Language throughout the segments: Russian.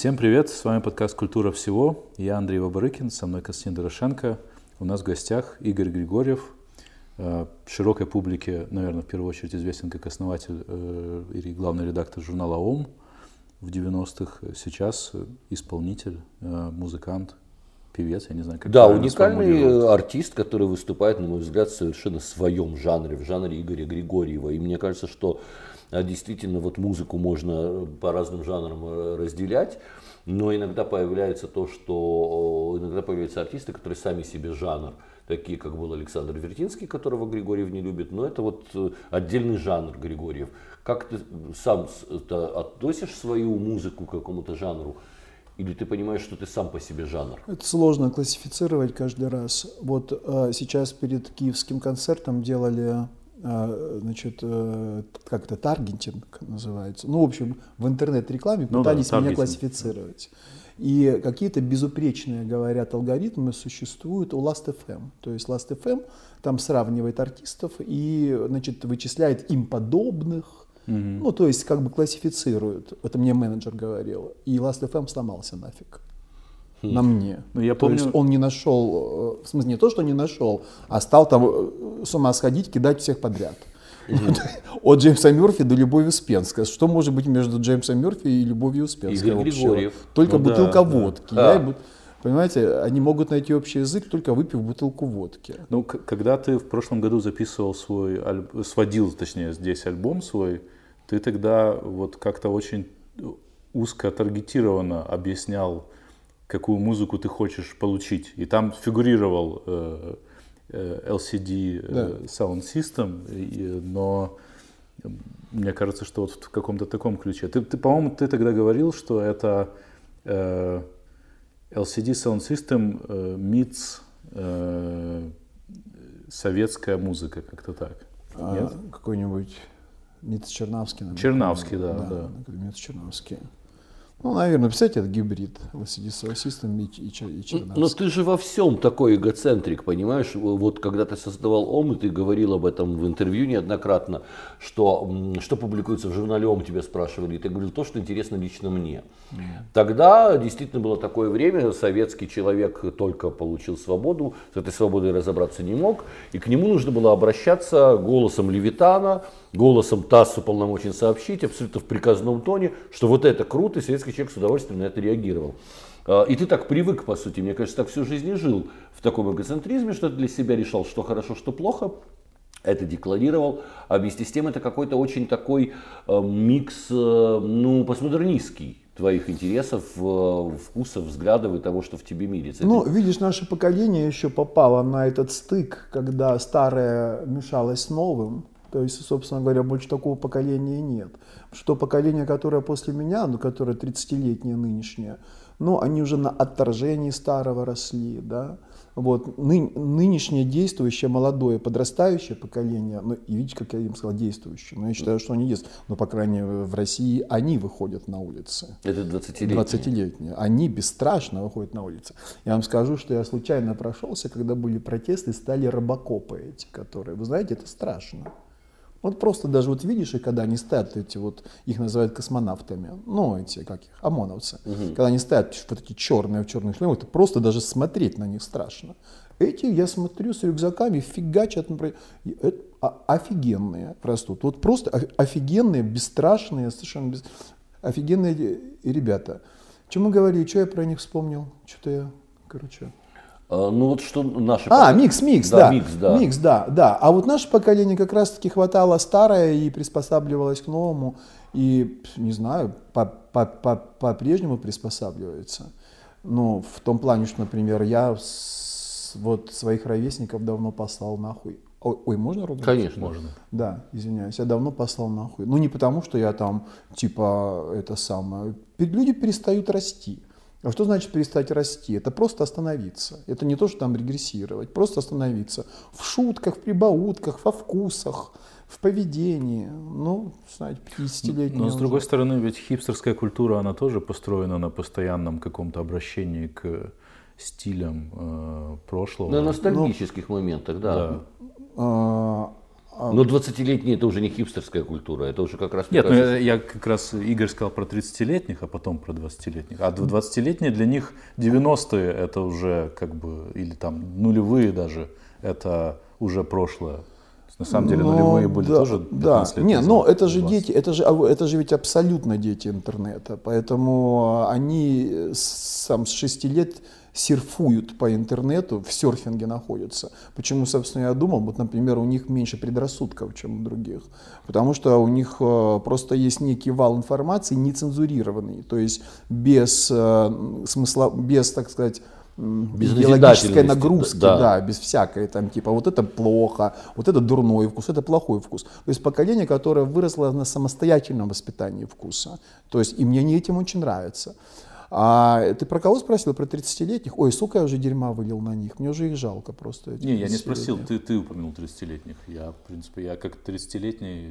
Всем привет, с вами подкаст «Культура всего». Я Андрей Боборыкин, со мной Константин Дорошенко. У нас в гостях Игорь Григорьев, широкой публике, наверное, в первую очередь известен как основатель и главный редактор журнала «ОМ» в 90-х, сейчас исполнитель, музыкант, певец, я не знаю, как. Да, уникальный артист, который выступает, на мой взгляд, совершенно в своем жанре, в жанре Игоря Григорьева. И мне кажется, что действительно, вот музыку можно по разным жанрам разделять, но иногда появляются артисты, которые сами себе жанр, такие как был Александр Вертинский, которого Григорьев не любит, но это вот отдельный жанр Григорьев. Как ты сам относишь свою музыку к какому-то жанру? Или ты понимаешь, что ты сам по себе жанр? Это сложно классифицировать каждый раз. Вот сейчас перед киевским концертом делали... как это, таргетинг называется. Ну, в общем, в интернет-рекламе пытались меня классифицировать. И какие-то безупречные, говорят, алгоритмы существуют у Last.fm. То есть Last.fm там сравнивает артистов и, вычисляет им подобных. Mm-hmm. Ну, то есть, классифицирует. Это мне менеджер говорил. И Last.fm сломался нафиг. На мне. Ну, я помню... То есть он не нашел, в смысле не то, что не нашел, а стал там с ума сходить, кидать всех подряд. От Джеймса Мёрфи до Любови Успенской. Что может быть между Джеймсом Мёрфи и Любовью Успенской общего? Только бутылка водки. Понимаете, они могут найти общий язык, только выпив бутылку водки. Ну, когда ты в прошлом году записывал сводил альбом свой, ты тогда вот как-то очень узко таргетированно объяснял, какую музыку ты хочешь получить. И там фигурировал LCD Sound System, но мне кажется, что вот в каком-то таком ключе. Ты, по-моему, тогда говорил, что это LCD Sound System meets советская музыка, как-то так. Нет? Какой-нибудь meets Чернавский, наверное. Чернавский, да. Meets Чернавский. Ну, наверное, представляете, это гибрид LCD Sound System и Черновецкий. Но ты же во всем такой эгоцентрик, понимаешь? Вот когда ты создавал ОМ, и ты говорил об этом в интервью неоднократно, что публикуется в журнале ОМ, тебя спрашивали, и ты говорил то, что интересно лично мне. Тогда действительно было такое время, советский человек только получил свободу, с этой свободой разобраться не мог, и к нему нужно было обращаться голосом Левитана, голосом ТАСС уполномочен сообщить, абсолютно в приказном тоне, что вот это круто, и советский человек с удовольствием на это реагировал. И ты так привык, по сути, мне кажется, так всю жизнь и жил в таком эгоцентризме, что ты для себя решал, что хорошо, что плохо, это декларировал, а вместе с тем это какой-то очень такой микс, постмодернистский. Твоих интересов, вкусов, взглядов и того, что в тебе мирится. Ну, видишь, наше поколение еще попало на этот стык, когда старое мешалось с новым. То есть, собственно говоря, больше такого поколения нет. Что поколение, которое после меня, которое 30-летнее нынешнее, они уже на отторжении старого росли, да. Вот, нынешнее действующее, молодое, подрастающее поколение, и видите, как я им сказал, действующее, я считаю, что они есть, по крайней мере, в России они выходят на улицы. Это 20-летние. Они бесстрашно выходят на улицы. Я вам скажу, что я случайно прошелся, когда были протесты, стали робокопы эти, которые, вы знаете, это страшно. Вот просто даже видишь, и когда они стоят, их называют космонавтами, ОМОНовцы, когда они стоят в черных шлемах, это просто даже смотреть на них страшно. Эти, я смотрю, с рюкзаками фигачат, офигенные растут, вот просто офигенные, бесстрашные, совершенно офигенные ребята. Чему говорили, что я про них вспомнил, что наше поколение. Микс. А вот наше поколение как раз-таки хватало старое и приспосабливалось к новому. И, не знаю, по-прежнему приспосабливается. В том плане, что, например, я своих ровесников давно послал нахуй. Ой, можно ругать? Конечно, можно. Да, извиняюсь, я давно послал нахуй. Не потому, что я люди перестают расти. А что значит перестать расти? Это просто остановиться. Это не то, что регрессировать. Просто остановиться. В шутках, в прибаутках, во вкусах, в поведении. 50-летний. Но с другой стороны, ведь хипстерская культура, она тоже построена на постоянном каком-то обращении к стилям прошлого. На ностальгических моментах, да. Но 20-летние это уже не хипстерская культура, это уже как раз... Нет, кажется... я как раз, Игорь сказал про 30-летних, а потом про 20-летних. А 20-летние для них 90-е это уже как бы, или там нулевые даже, это уже прошлое. На самом деле нулевые были тоже 15 лет назад. Но это же дети, это же ведь абсолютно дети интернета, поэтому они с 6 лет... серфуют по интернету, в серфинге находятся. Почему, собственно, я думал, вот, например, у них меньше предрассудков, чем у других. Потому что у них просто есть некий вал информации, нецензурированный, то есть без смысла, без, так сказать, без идеологической нагрузки, да, без всякой, там, типа, вот это плохо, вот это дурной вкус, это плохой вкус. То есть поколение, которое выросло на самостоятельном воспитании вкуса. То есть, и мне они этим очень нравятся. А ты про кого спросил? Про 30-летних? Ой, сколько я уже дерьма вылил на них. Мне уже их жалко просто. Не, я не спросил. Ты упомянул 30-летних. Я, в принципе, как 30-летний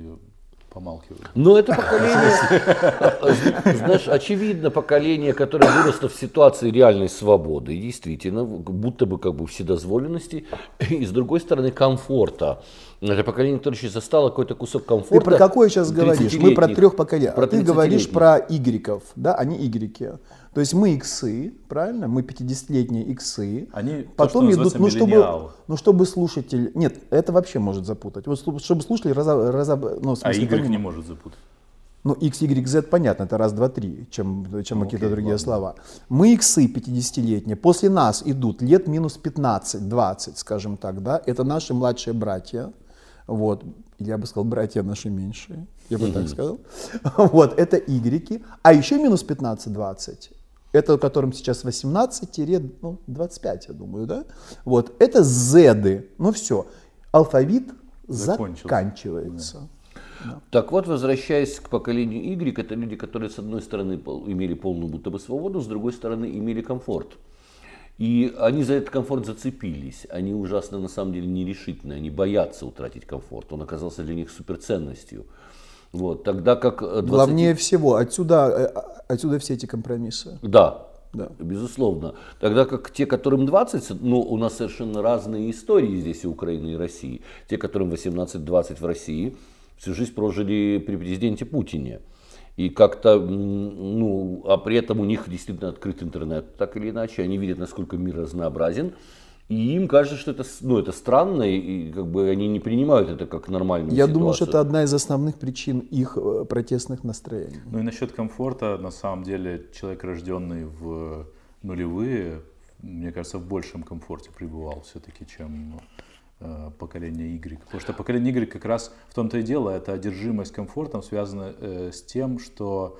помалкиваю. Ну, это поколение, знаешь, очевидно, поколение, которое выросло в ситуации реальной свободы. Действительно, будто бы как бы вседозволенности. И, с другой стороны, комфорта. Это поколение, которое еще застало какой-то кусок комфорта. Ты про какое сейчас говоришь? Мы про трех поколений. А ты говоришь про игреков, да? Они игреки. То есть мы иксы, правильно? Мы 50-летние иксы. Они потом то, что идут, чтобы слушатель... Нет, это вообще может запутать. Вот чтобы слушатель Y не может запутать. Ну, X, Y, Z, понятно, это раз, два, три, чем какие-то другие слова. Мы иксы 50-летние, после нас идут лет минус 15-20, скажем так, да? Это наши младшие братья. Вот. Я бы сказал, братья наши меньшие. Я бы так сказал. Вот, это Y. А еще минус 15-20. Это, которым сейчас 18-25, я думаю, да? Вот, это Z. Ну все, алфавит заканчивается. Да. Так вот, возвращаясь к поколению Y, это люди, которые, с одной стороны, имели полную будто бы свободу, с другой стороны, имели комфорт. И они за этот комфорт зацепились. Они ужасно, на самом деле, нерешительны. Они боятся утратить комфорт. Он оказался для них суперценностью. Вот. Тогда как 20... Главнее всего. Отсюда все эти компромиссы. Да. Да, безусловно. Тогда как те, которым 20, ну, у нас совершенно разные истории здесь у Украины и России. Те, которым 18-20 в России, всю жизнь прожили при президенте Путине. И как-то, ну, а при этом у них действительно открыт интернет, так или иначе, они видят, насколько мир разнообразен, и им кажется, что это, ну, это странно, и как бы они не принимают это как нормальную ситуацию. Я думаю, что это одна из основных причин их протестных настроений. Ну и насчет комфорта, на самом деле, человек, рожденный в нулевые, мне кажется, в большем комфорте пребывал все-таки, чем... поколение Y. Потому что поколение Y как раз в том-то и дело, это одержимость комфортом связана с тем, что,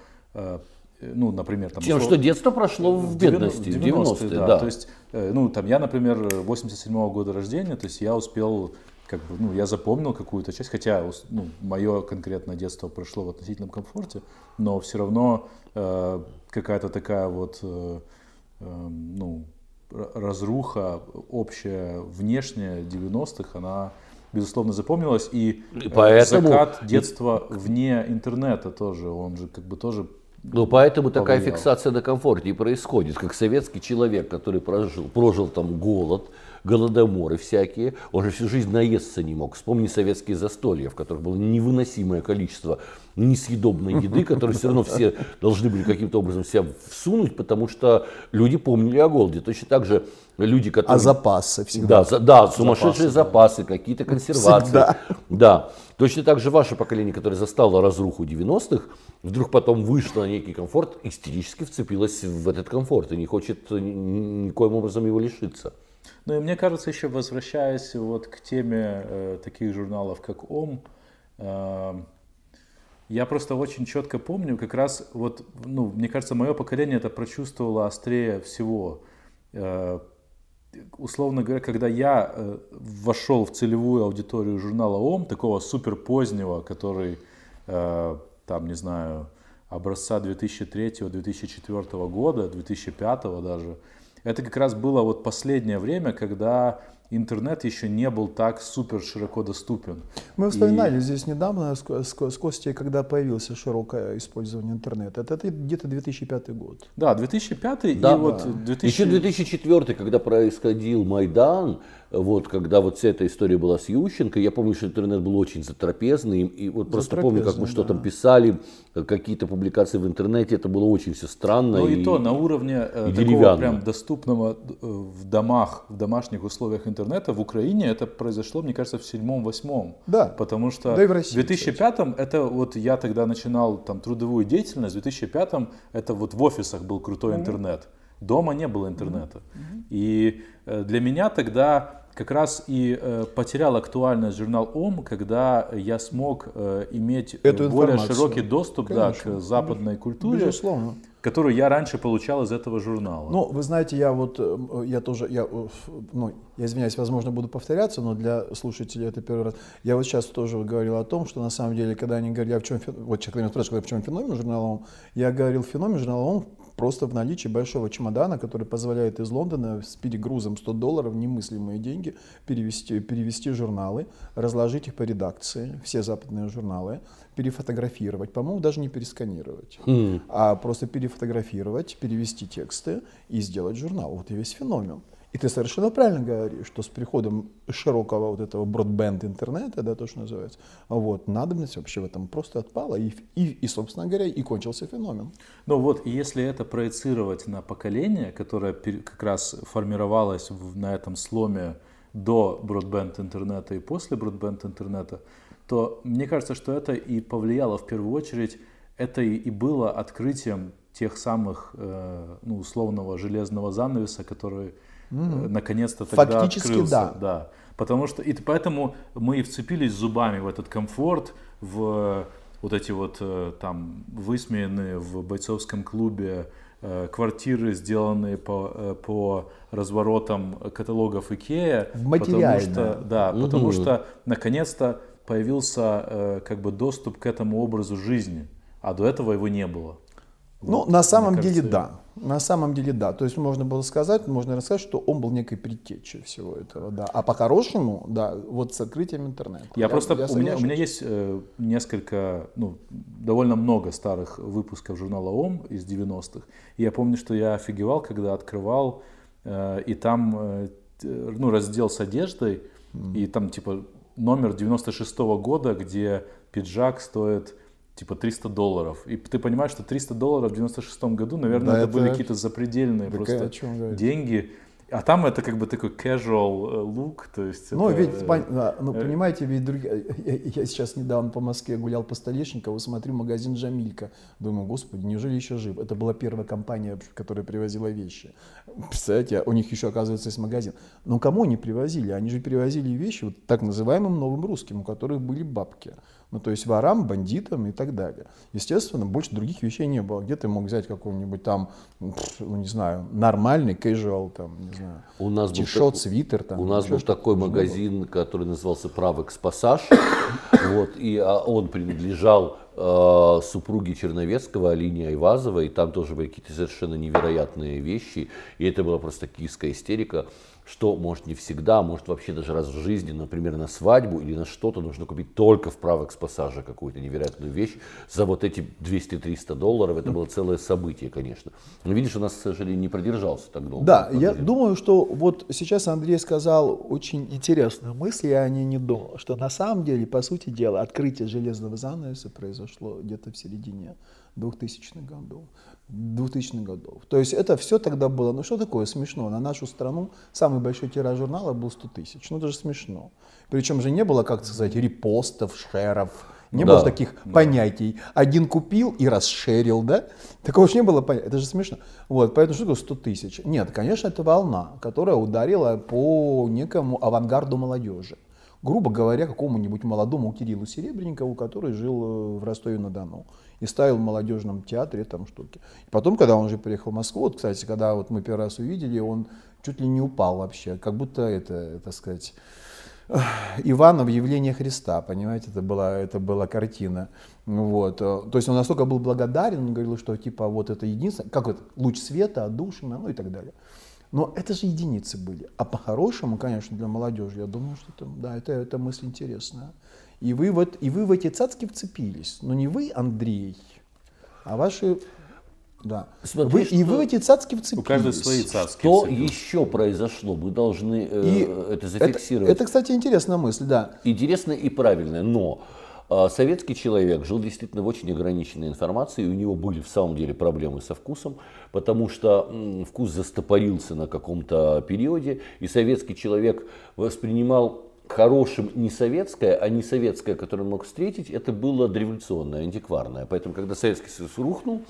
ну, например... Там, тем, что детство прошло в бедности, в 90-е, да. То есть, ну, там, я, например, 87-го года рождения, то есть я успел, как бы, ну, я запомнил какую-то часть, хотя, ну, мое конкретное детство прошло в относительном комфорте, но все равно какая-то такая вот, ну, разруха общая внешняя 90-х, она, безусловно, запомнилась. И поэтому... закат детства вне интернета тоже, он же как бы тоже... Ну, поэтому повлиял. Такая фиксация на комфорте и происходит. Как советский человек, который прожил там голод, голодоморы всякие, он же всю жизнь наесться не мог. Вспомни советские застолья, в которых было невыносимое количество несъедобной еды, которую все равно все должны были каким-то образом себя всунуть, потому что люди помнили о голоде. Точно так же люди, которые... А запасы всегда. Да, сумасшедшие запасы, какие-то консервации. Всегда. Да. Точно так же ваше поколение, которое застало разруху 90-х, вдруг потом вышло на некий комфорт, истерически вцепилось в этот комфорт и не хочет никоим образом его лишиться. Ну и мне кажется, еще возвращаясь вот к теме таких журналов, как ОМ, я просто очень четко помню, как раз вот, ну, мне кажется, мое поколение это прочувствовало острее всего. Условно говоря, когда я вошел в целевую аудиторию журнала ОМ, такого супер позднего, который, там, не знаю, образца 2003-2004 года, 2005 даже, это как раз было вот последнее время, когда интернет еще не был так супер широко доступен. Мы вспоминали здесь недавно с Костей, когда появился широкое использование интернета. Это где-то 2005 год. Да, 2005, да, и вот... Да. 2000... Еще 2004, когда происходил Майдан, вот, когда вот вся эта история была с Ющенко, я помню, что интернет был очень затрапезный, и вот просто помню, как мы что там писали, какие-то публикации в интернете, это было очень все странно. Ну и то на уровне такого прям доступного в домах, в домашних условиях интернета. Интернета в Украине это произошло, мне кажется, в 7-8. Да. Потому что да и в России, 2005-м это вот я тогда начинал там трудовую деятельность, в 2005-м это вот в офисах был крутой интернет. Дома не было интернета. И для меня тогда как раз и потерял актуальность журнал ОМ, когда я смог иметь более широкий доступ, да, к западной культуре. Безусловно. Которую я раньше получал из этого журнала. Ну, вы знаете, я извиняюсь, возможно, буду повторяться, но для слушателей это первый раз. Я вот сейчас тоже говорил о том, что на самом деле, когда они говорят, человек меня спрашивает, в чем феномен журнала ОМ, я говорил, феномен журнала ОМ просто в наличии большого чемодана, который позволяет из Лондона с перегрузом $100, немыслимые деньги, перевести журналы, разложить их по редакции, все западные журналы, перефотографировать, по-моему, даже не пересканировать, а просто перефотографировать, перевести тексты и сделать журнал. Вот и весь феномен. И ты совершенно правильно говоришь, что с приходом широкого вот этого бродбенд интернета, да, то, что называется, вот, надобность вообще в этом просто отпала, и собственно говоря, и кончился феномен. Ну вот, и если это проецировать на поколение, которое как раз формировалось на этом сломе до бродбенд интернета и после бродбенд интернета, то мне кажется, что это и повлияло в первую очередь, это и было открытием тех самых, условного железного занавеса, который наконец-то тогда фактически открылся. Да. Потому что, и поэтому мы и вцепились зубами в этот комфорт, в вот эти вот там высмеянные в бойцовском клубе квартиры, сделанные по разворотам каталогов Икея. Материально. Потому что наконец-то появился как бы доступ к этому образу жизни, а до этого его не было. Ну, вот, на самом деле, да. То есть можно рассказать, что он был некой предтечей всего этого, да. А по-хорошему, да, вот с открытием интернета. У меня есть несколько, довольно много старых выпусков журнала ОМ из 90-х. И я помню, что я офигевал, когда открывал, и там, раздел с одеждой, и там, типа, номер 96-го года, где пиджак стоит... типа $300. И ты понимаешь, что $300 в 96-м году, наверное, это были какие-то запредельные просто деньги. А там это как бы такой casual look, то есть... Я сейчас недавно по Москве гулял по Столешникову, смотрю магазин «Джамилька». Думаю, господи, неужели еще жив? Это была первая компания, которая привозила вещи. Представляете, у них еще, оказывается, есть магазин. Но кому они привозили? Они же привозили вещи вот так называемым новым русским, у которых были бабки. То есть ворам, бандитам и так далее. Естественно, больше других вещей не было. Где ты мог взять какого-нибудь там, нормальный casual, тишот, свитер. У нас был такой магазин, который назывался «Правый пассаж». Вот, и он принадлежал супруги Черновецкого, Алине Айвазовой. И там тоже были какие-то совершенно невероятные вещи. И это была просто киевская истерика. Что, может, не всегда, может, вообще даже раз в жизни, например, на свадьбу или на что-то нужно купить только в «Правых пассажа» какую-то невероятную вещь за вот эти $200-300. Это было целое событие, конечно. Но видишь, у нас, к сожалению, не продержался так долго. Да, я думаю, что вот сейчас Андрей сказал очень интересную мысль, я о ней не думал, что на самом деле, по сути дела, открытие железного занавеса произошло где-то в середине 2000-х годов. 2000-х годов. То есть это все тогда было, что такое смешно? На нашу страну самый большой тираж журнала был 100 тысяч. Это же смешно. Причем же не было, как сказать, репостов, шеров. Не было таких понятий. Один купил и расширил, да? Такого же не было понятия. Это же смешно. Вот, поэтому что такое 100 тысяч? Нет, конечно, это волна, которая ударила по некому авангарду молодежи. Грубо говоря, какому-нибудь молодому Кириллу Серебренникову, который жил в Ростове-на-Дону и ставил в молодежном театре там штуки. И потом, когда он уже приехал в Москву, когда мы первый раз увидели, он чуть ли не упал вообще, как будто Ивана в «Явление Христа», понимаете, это была картина. Вот. То есть он настолько был благодарен, он говорил, что это единственное, луч света, отдушина, и так далее. Но это же единицы были. А по-хорошему, конечно, для молодежи, я думаю, что там, да, это мысль интересная. И вы в эти цацки вцепились. Но не вы, Андрей, а ваши... Да. Смотри, вы, что... И вы в эти цацки вцепились. У каждого свои цацки. Что еще произошло? Мы должны это зафиксировать. Это, кстати, интересная мысль, да. Интересная и правильная, но... Советский человек жил действительно в очень ограниченной информации, и у него были в самом деле проблемы со вкусом, потому что вкус застопорился на каком-то периоде, и советский человек воспринимал хорошим не советское, а не советское, которое он мог встретить, это было дореволюционное, антикварное. Поэтому, когда Советский Союз рухнул,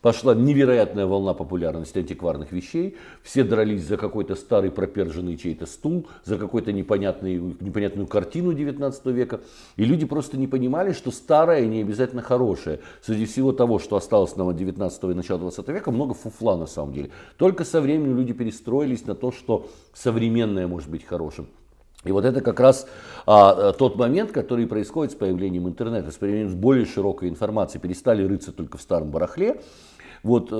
пошла невероятная волна популярности антикварных вещей. Все дрались за какой-то старый проперженный чей-то стул, за какую-то непонятную картину 19 века. И люди просто не понимали, что старое не обязательно хорошее. Среди всего того, что осталось нам от 19 и начала 20 века, много фуфла на самом деле. Только со временем люди перестроились на то, что современное может быть хорошим. И вот это как раз тот момент, который происходит с появлением интернета, с появлением более широкой информации. Перестали рыться только в старом барахле, вот,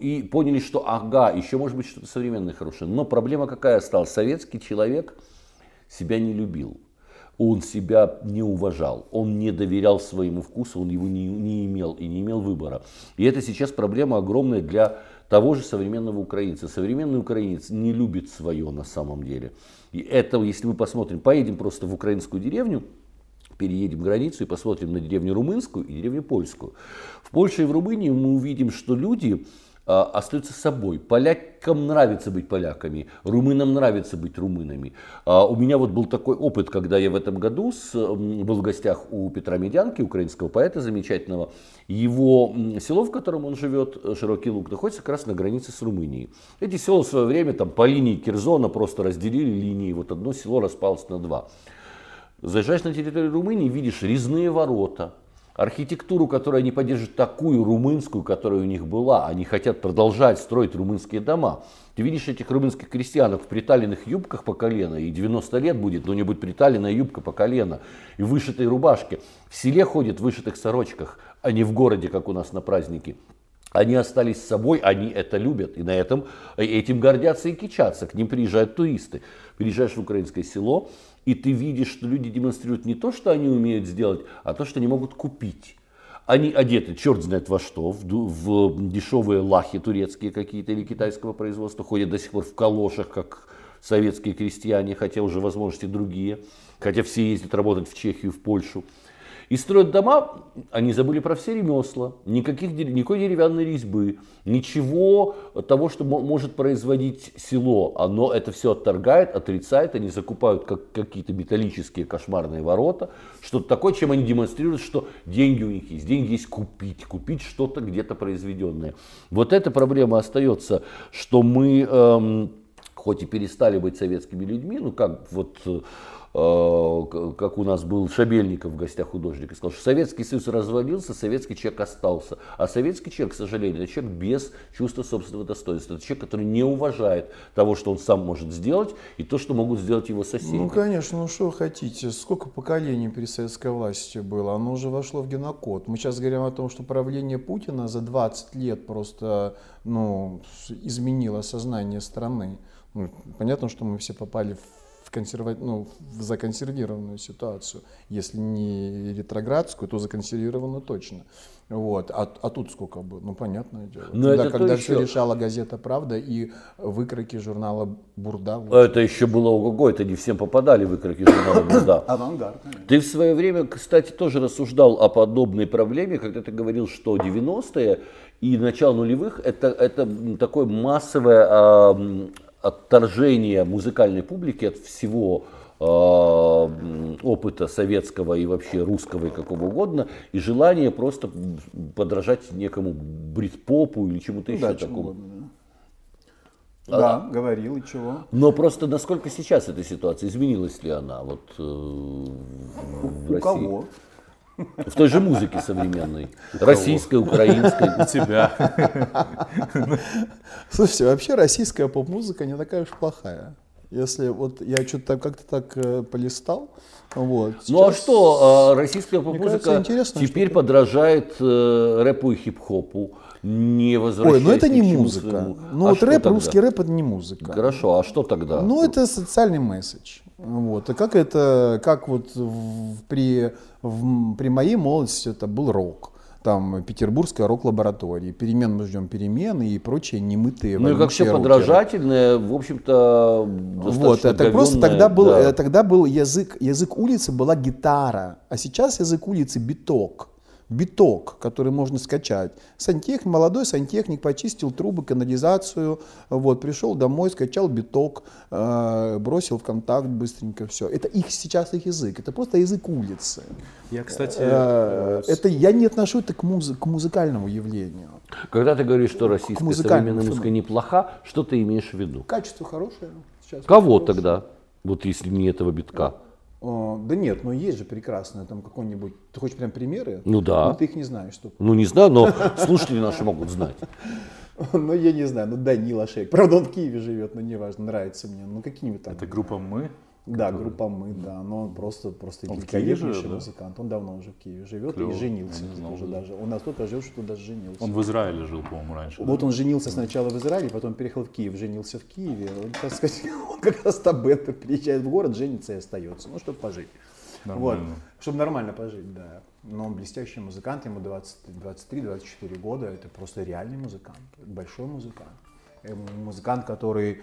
и поняли, что ага, еще может быть что-то современное хорошее. Но проблема какая осталась? Советский человек себя не любил, он себя не уважал, он не доверял своему вкусу, он его не имел и не имел выбора. И это сейчас проблема огромная для того же современного украинца. Современный украинец не любит свое на самом деле. И это, если мы посмотрим, поедем просто в украинскую деревню, переедем границу и посмотрим на деревню румынскую и деревню польскую. В Польше и в Румынии мы увидим, что люди остаются собой. Полякам нравится быть поляками, румынам нравится быть румынами. У меня вот был такой опыт, когда я в этом году был в гостях у Петра Медянки, украинского поэта замечательного. Его село, в котором он живет, Широкий Луг, находится как раз на границе с Румынией. Эти села в свое время там, по линии Кирзона просто разделили линии, вот одно село распалось на два. Заезжаешь на территорию Румынии, видишь резные ворота, архитектуру, которая не поддерживает такую румынскую, которая у них была. Они хотят продолжать строить румынские дома. Ты видишь этих румынских крестьянок в приталенных юбках по колено, и 90 лет будет, но у них будет приталенная юбка по колено, и вышитые рубашки. В селе ходят в вышитых сорочках, а не в городе, как у нас на празднике. Они остались с собой, они это любят, и на этом этим гордятся и кичатся. К ним приезжают туристы. Приезжаешь в украинское село, и ты видишь, что люди демонстрируют не то, что они умеют сделать, а то, что они могут купить. Они одеты черт знает во что, в дешевые лахи турецкие какие-то или китайского производства, ходят до сих пор в калошах, как советские крестьяне, хотя уже возможности другие, хотя все ездят работать в Чехию, в Польшу. И строят дома, они забыли про все ремесла, никакой деревянной резьбы, ничего того, что может производить село. Оно это все отторгает, отрицает, они закупают какие-то металлические кошмарные ворота, что-то такое, чем они демонстрируют, что деньги у них есть. Деньги есть купить что-то где-то произведенное. Вот эта проблема остается, что мы, хоть и перестали быть советскими людьми, ну как вот... как у нас был Шабельников в гостях, художник, и сказал, что Советский Союз развалился, советский человек остался. А советский человек, к сожалению, это человек без чувства собственного достоинства. Это человек, который не уважает того, что он сам может сделать, и то, что могут сделать его соседи. Ну, конечно, ну что хотите. Сколько поколений при советской власти было? Оно уже вошло в генокод. Мы сейчас говорим о том, что правление Путина за 20 лет просто изменило сознание страны. Ну, понятно, что мы все попали в законсервированную ситуацию. Если не ретроградскую, то законсервированную точно. Вот. А тут сколько было? Ну, понятное дело. Когда все решала газета «Правда» и выкройки журнала «Бурда». Это еще было ого-го, это не всем попадали выкройки журнала «Бурда». Авангард. Ты в свое время, кстати, тоже рассуждал о подобной проблеме, когда ты говорил, что 90-е и начало нулевых – это такое массовое... отторжение музыкальной публики от всего опыта советского и вообще русского и какого угодно, и желание просто подражать некому брит-попу или чему-то еще такому. Да, говорил, и чего. Но просто насколько сейчас эта ситуация, изменилась ли она вот, в России? У кого? В той же музыке современной. Российской, украинской. У тебя. Слушайте, вообще российская поп-музыка не такая уж плохая. Если вот я что-то как-то так полистал. Вот, ну а что, российская поп-музыка теперь подражает рэпу и хип-хопу. не возвращаясь. Ой, ну это не музыка. Своему. Ну вот рэп, тогда? Русский рэп это не музыка. Хорошо, а что тогда? Ну это социальный месседж. Вот. И как это, как вот при моей молодости это был рок. Там Петербургская рок-лаборатория, перемен мы ждем перемены и прочие немытые. Ну и как все подражательное, в общем-то, достаточно вот, это просто тогда был язык улицы, была гитара, а сейчас язык улицы биток. Биток, который можно скачать. Сантехник, молодой сантехник почистил трубы, канализацию, вот, пришел домой, скачал биток, бросил в контакт быстренько все. Это их сейчас их язык, это просто язык улицы. Я, кстати, я не отношу это к музыкальному явлению. Когда ты говоришь, что российская современная музыка неплоха, что ты имеешь в виду? Качество хорошее. Сейчас кого хорошее. Тогда, вот если не этого битка? Да нет, но есть же прекрасное, там какой-нибудь, ты хочешь прям примеры? Ну да. Но ты их не знаешь. Что-то. Ну не знаю, но слушатели наши могут знать. Ну я не знаю, ну Данила Шейк, правда он в Киеве живет, но неважно, нравится мне, ну какие-нибудь там. Это группа «Мы»? Да, группа «Мы», да, но он просто великолепнейший музыкант, он давно уже в Киеве живет и женился уже даже, он настолько жил, что даже женился. Он в Израиле жил, по-моему, раньше. Вот он женился сначала в Израиле, потом переехал в Киев, женился в Киеве, он, так сказать, он как раз табета приезжает в город, женится и остается, ну, чтобы пожить. Нормально. Вот, чтобы нормально пожить, да. Но он блестящий музыкант, ему 23-24 года, это просто реальный музыкант, большой музыкант. Музыкант, который...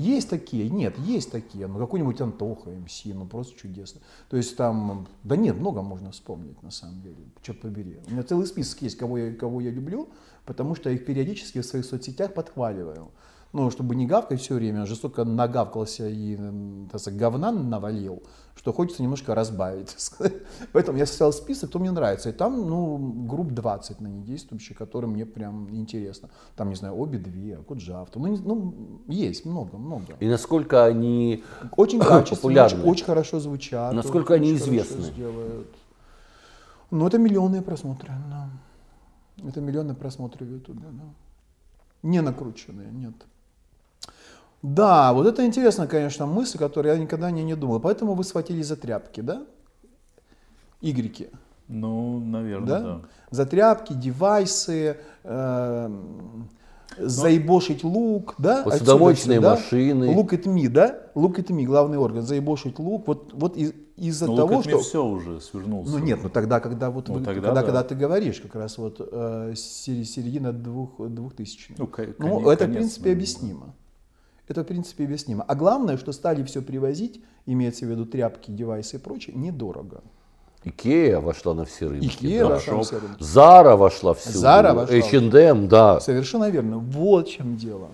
есть такие? Нет, есть такие. Ну, какой-нибудь Антоха, МС, ну, просто чудесно. То есть там... Да нет, много можно вспомнить, на самом деле. Черт побери. У меня целый список есть, кого я люблю, потому что я их периодически в своих соцсетях подхваливаю. Ну, чтобы не гавкать все время, жестоко нагавкался и, так сказать, говна навалил, что хочется немножко разбавить. Поэтому я составил список, кто мне нравится. И там, ну, групп 20 на недействующих, которые мне прям интересно. Там, не знаю, обе-две, Куджавто. Ну, есть много. И насколько они очень качественные, очень хорошо звучат. Насколько они известны. Ну, это миллионные просмотры. Да. Это миллионные просмотры в Ютубе. Да. Не накрученные, нет. Да, вот это интересная, конечно, мысль, которую я никогда не думал. Поэтому вы схватились за тряпки, да? Игреки. Ну, наверное, да. За тряпки, девайсы, заебошить лук, да? Посудомоечные машины. Look at me, да? Look at me, главный орган. Заебошить лук. Вот из-за того, что... Look at me все уже свернулся. Ну нет, но тогда, когда вот ну, вы, тогда, когда, да. Когда ты говоришь, как раз вот середина 2000-х. Ну, это, в принципе, объяснимо. Это, в принципе, объяснимо. А главное, что стали все привозить, имеется в виду тряпки, девайсы и прочее, недорого. Икея вошла на все рынки. Зара вошла в всю. H&M, да. Совершенно верно. Вот в чем дело.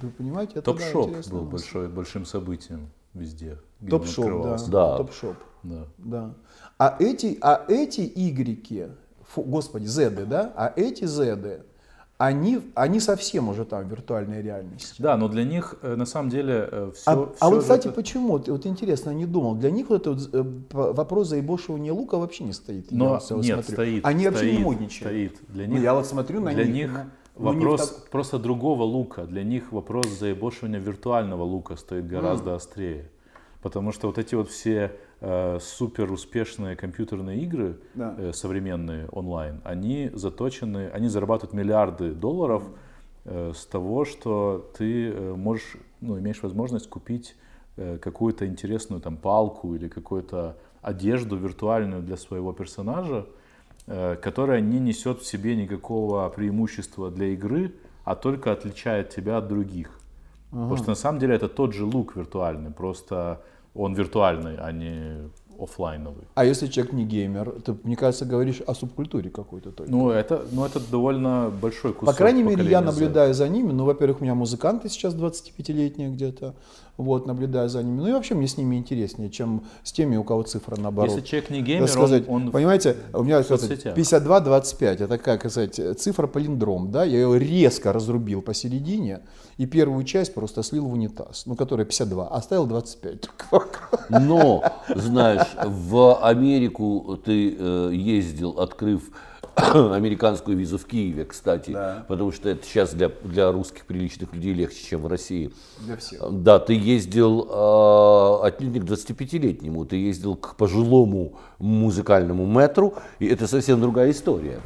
Вы понимаете, это Топ-шоп был большим событием везде. Топ-шоп, да. Топ-шоп. Да. А эти игреки, господи, зеды, да? А эти зеды. Они совсем уже там в виртуальной реальности. Да, но для них на самом деле все... А вот, кстати, это... почему? Вот интересно, не думал. Для них вот этот вопрос заебошивания лука вообще не стоит. Но я нет, смотрю. Стоит. Они вообще не модничают. Стоит. Для них, ну, я вот смотрю на них. Для них вопрос так... просто другого лука. Для них вопрос заебошивания виртуального лука стоит гораздо острее. Потому что вот эти вот все супер успешные компьютерные игры, да. Современные онлайн, они заточены, они зарабатывают миллиарды долларов с того, что ты можешь, ну, имеешь возможность купить какую-то интересную там палку или какую-то одежду виртуальную для своего персонажа, которая не несет в себе никакого преимущества для игры, а только отличает тебя от других. Ага. Потому что на самом деле это тот же лук виртуальный, просто он виртуальный, а не офлайновый. А если человек не геймер, ты, мне кажется, говоришь о субкультуре какой-то только. Ну это довольно большой кусок. По крайней мере, я наблюдаю за ними. Ну, во-первых, у меня музыканты сейчас 25-летние где-то. Вот, наблюдаю за ними. Ну и вообще мне с ними интереснее, чем с теми, у кого цифра наоборот. Если человек не геймер, сказать, он понимаете, у меня 52-25, это такая, сказать, цифра палиндром, да, я ее резко разрубил посередине и первую часть просто слил в унитаз, ну, которая 52, оставил 25. Но, знаешь, в Америку ты ездил, открыв американскую визу в Киеве, кстати, да. Потому что это сейчас для русских приличных людей легче, чем в России. Для всех. Да, ты ездил от не к 25-летнему, ты ездил к пожилому музыкальному мэтру, и это совсем другая история.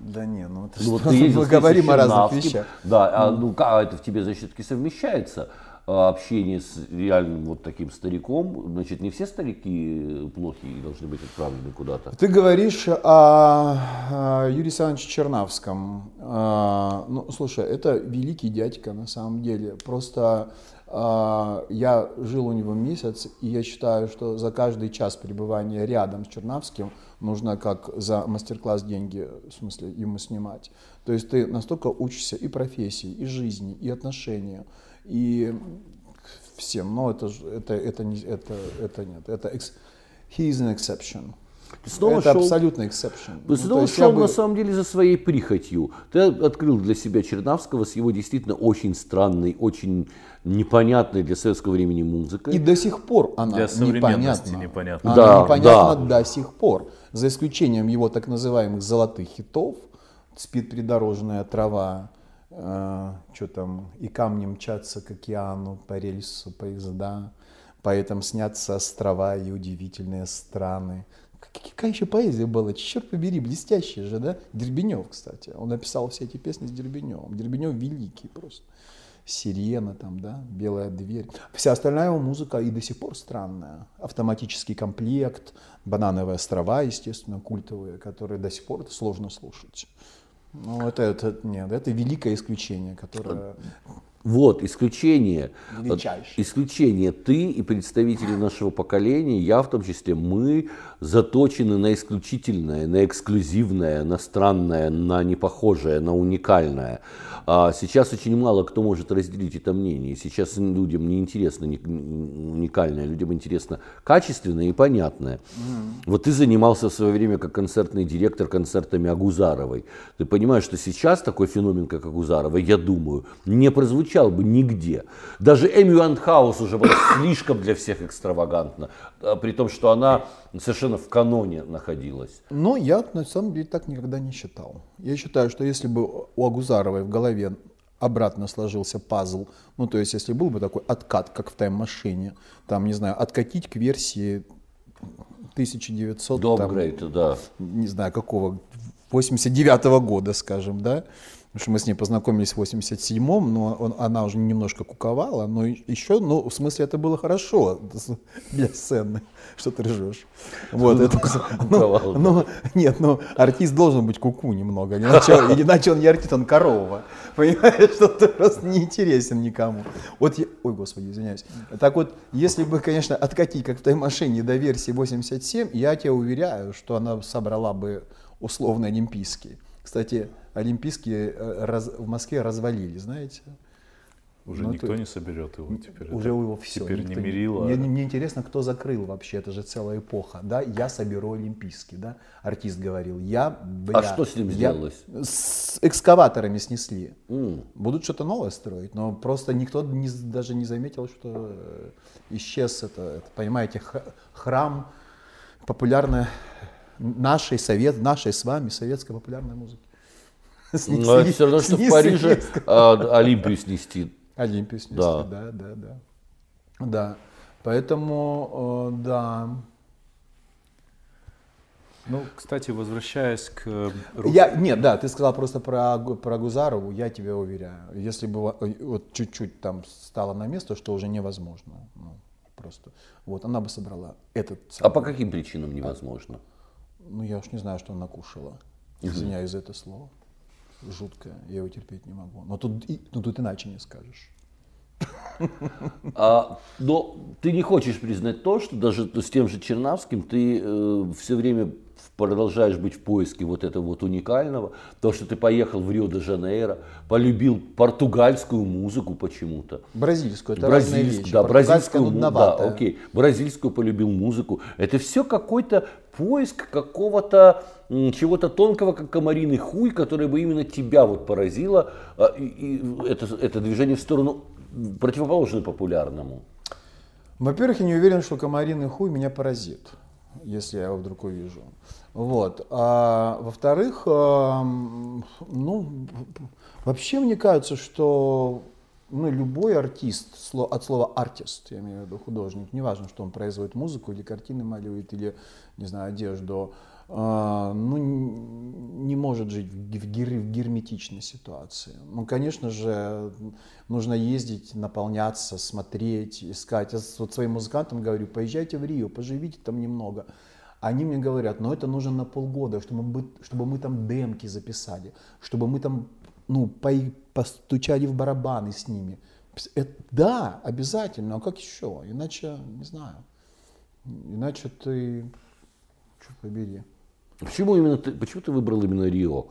Да не, ну это ну, что, мы говорим о разных вещах. Да, а это в тебе, значит, все-таки совмещается общение с реальным вот таким стариком. Значит, не все старики плохие должны быть отправлены куда-то. Ты говоришь о Юрии Саныче Чернавском. Ну, слушай, это великий дядька на самом деле. Просто я жил у него месяц, и я считаю, что за каждый час пребывания рядом с Чернавским нужно как за мастер-класс деньги, в смысле, ему снимать. То есть ты настолько учишься и профессии, и жизни, и отношению, и всем. Но это нет. Это he is an exception. Абсолютно exception. Ты снова шел на самом деле за своей прихотью. Ты открыл для себя Чернавского с его действительно очень странной, очень непонятной для советского времени музыкой. И до сих пор она для современности непонятна. Она непонятна до сих пор. За исключением его так называемых золотых хитов. «Спит придорожная трава», что там, «И камни мчатся к океану, по рельсу поезда, поэтому снятся острова и удивительные страны». Какая еще поэзия была, черт побери, блестящая же, да? Дербенев, кстати, он написал все эти песни с Дербеневым. Дербенев великий просто. «Сирена», там, да, «Белая дверь». Вся остальная его музыка и до сих пор странная. «Автоматический комплект», «Банановые острова», естественно, культовые, которые до сих пор сложно слушать. Ну, это великое исключение, которое... Вот, исключение. Величайшее. Исключение. Ты и представители нашего поколения, я в том числе, мы заточены на исключительное, на эксклюзивное, на странное, на непохожее, на уникальное. Сейчас очень мало кто может разделить это мнение. Сейчас людям не интересно уникальное, людям интересно качественное и понятное. Вот ты занимался в свое время как концертный директор концертами Агузаровой. Ты понимаешь, что сейчас такой феномен, как Агузарова, я думаю, не прозвучит бы нигде. Даже Эми Уайнхаус уже была слишком для всех экстравагантна, при том, что она совершенно в каноне находилась. Но я на самом деле так никогда не считал. Я считаю, что если бы у Агузаровой в голове обратно сложился пазл, ну то есть если был бы такой откат, как в «Тайм-машине», там, не знаю, откатить к версии 1900, там, да, не знаю, какого, 89-го года, скажем, да, потому что мы с ней познакомились в 87-м, но она уже немножко куковала, но еще, ну, в смысле, это было хорошо для сцены. Что ты ржешь? Вот, это, куковал, ну, да. Нет, ну, артист должен быть куку немного, иначе он не артист, он корова. Понимаешь, что ты просто не интересен никому. Вот я, ой, господи, извиняюсь. Так вот, если бы, конечно, откатить, как в «Тайм-машине», до версии 87, я тебя уверяю, что она собрала бы условно олимпийский. Кстати, олимпийские в Москве развалили, знаете? Уже но никто не соберет его теперь. Уже его все. Теперь не мерило. Мне интересно, кто закрыл вообще, это же целая эпоха. Да? Я соберу олимпийский, да? Артист говорил. Что с ним сделалось? С экскаваторами снесли. Будут что-то новое строить, но просто никто даже не заметил, что исчез это, понимаете, храм популярной нашей с вами советской популярной музыки. Снесли, но это все равно, что в Париже Олимпию снести. Олимпию снести, да. Поэтому, да. Ну, кстати, возвращаясь к... ты сказал просто про Агузарову, я тебя уверяю. Если бы вот чуть-чуть там стало на место, что уже невозможно. Ну, просто. Вот, она бы собрала этот... А по каким причинам невозможно? Ну, я уж не знаю, что она кушала. Извиняюсь за это слово. Жуткое, я его терпеть не могу. Но тут иначе не скажешь. Но ты не хочешь признать то, что даже с тем же Чернавским ты все время продолжаешь быть в поиске вот этого вот уникального. То, что ты поехал в Рио-де-Жанейро, полюбил португальскую музыку почему-то. Бразильскую, это разные вещи. Да, бразильскую музыку. Да, окей. Бразильскую полюбил музыку. Это все какой-то поиск какого-то чего-то тонкого, как комариный хуй, которое бы именно тебя вот поразило. И это движение в сторону противоположную популярному. Во-первых, я не уверен, что комариный хуй меня поразит, если я его вдруг увижу. Вот. А во-вторых, ну, вообще мне кажется, что любой артист, от слова «артист», я имею в виду художник, неважно, что он производит музыку или картины малюет, или, не знаю, одежду, ну, не может жить в герметичной ситуации. Ну, конечно же, нужно ездить, наполняться, смотреть, искать. Я вот своим музыкантам говорю, поезжайте в Рио, поживите там немного. Они мне говорят, но это нужно на полгода, чтобы мы там демки записали, чтобы мы там, ну, постучали в барабаны с ними. Это, да, обязательно, а как еще? Иначе, не знаю, иначе ты... Черт побери. Почему ты выбрал именно Рио?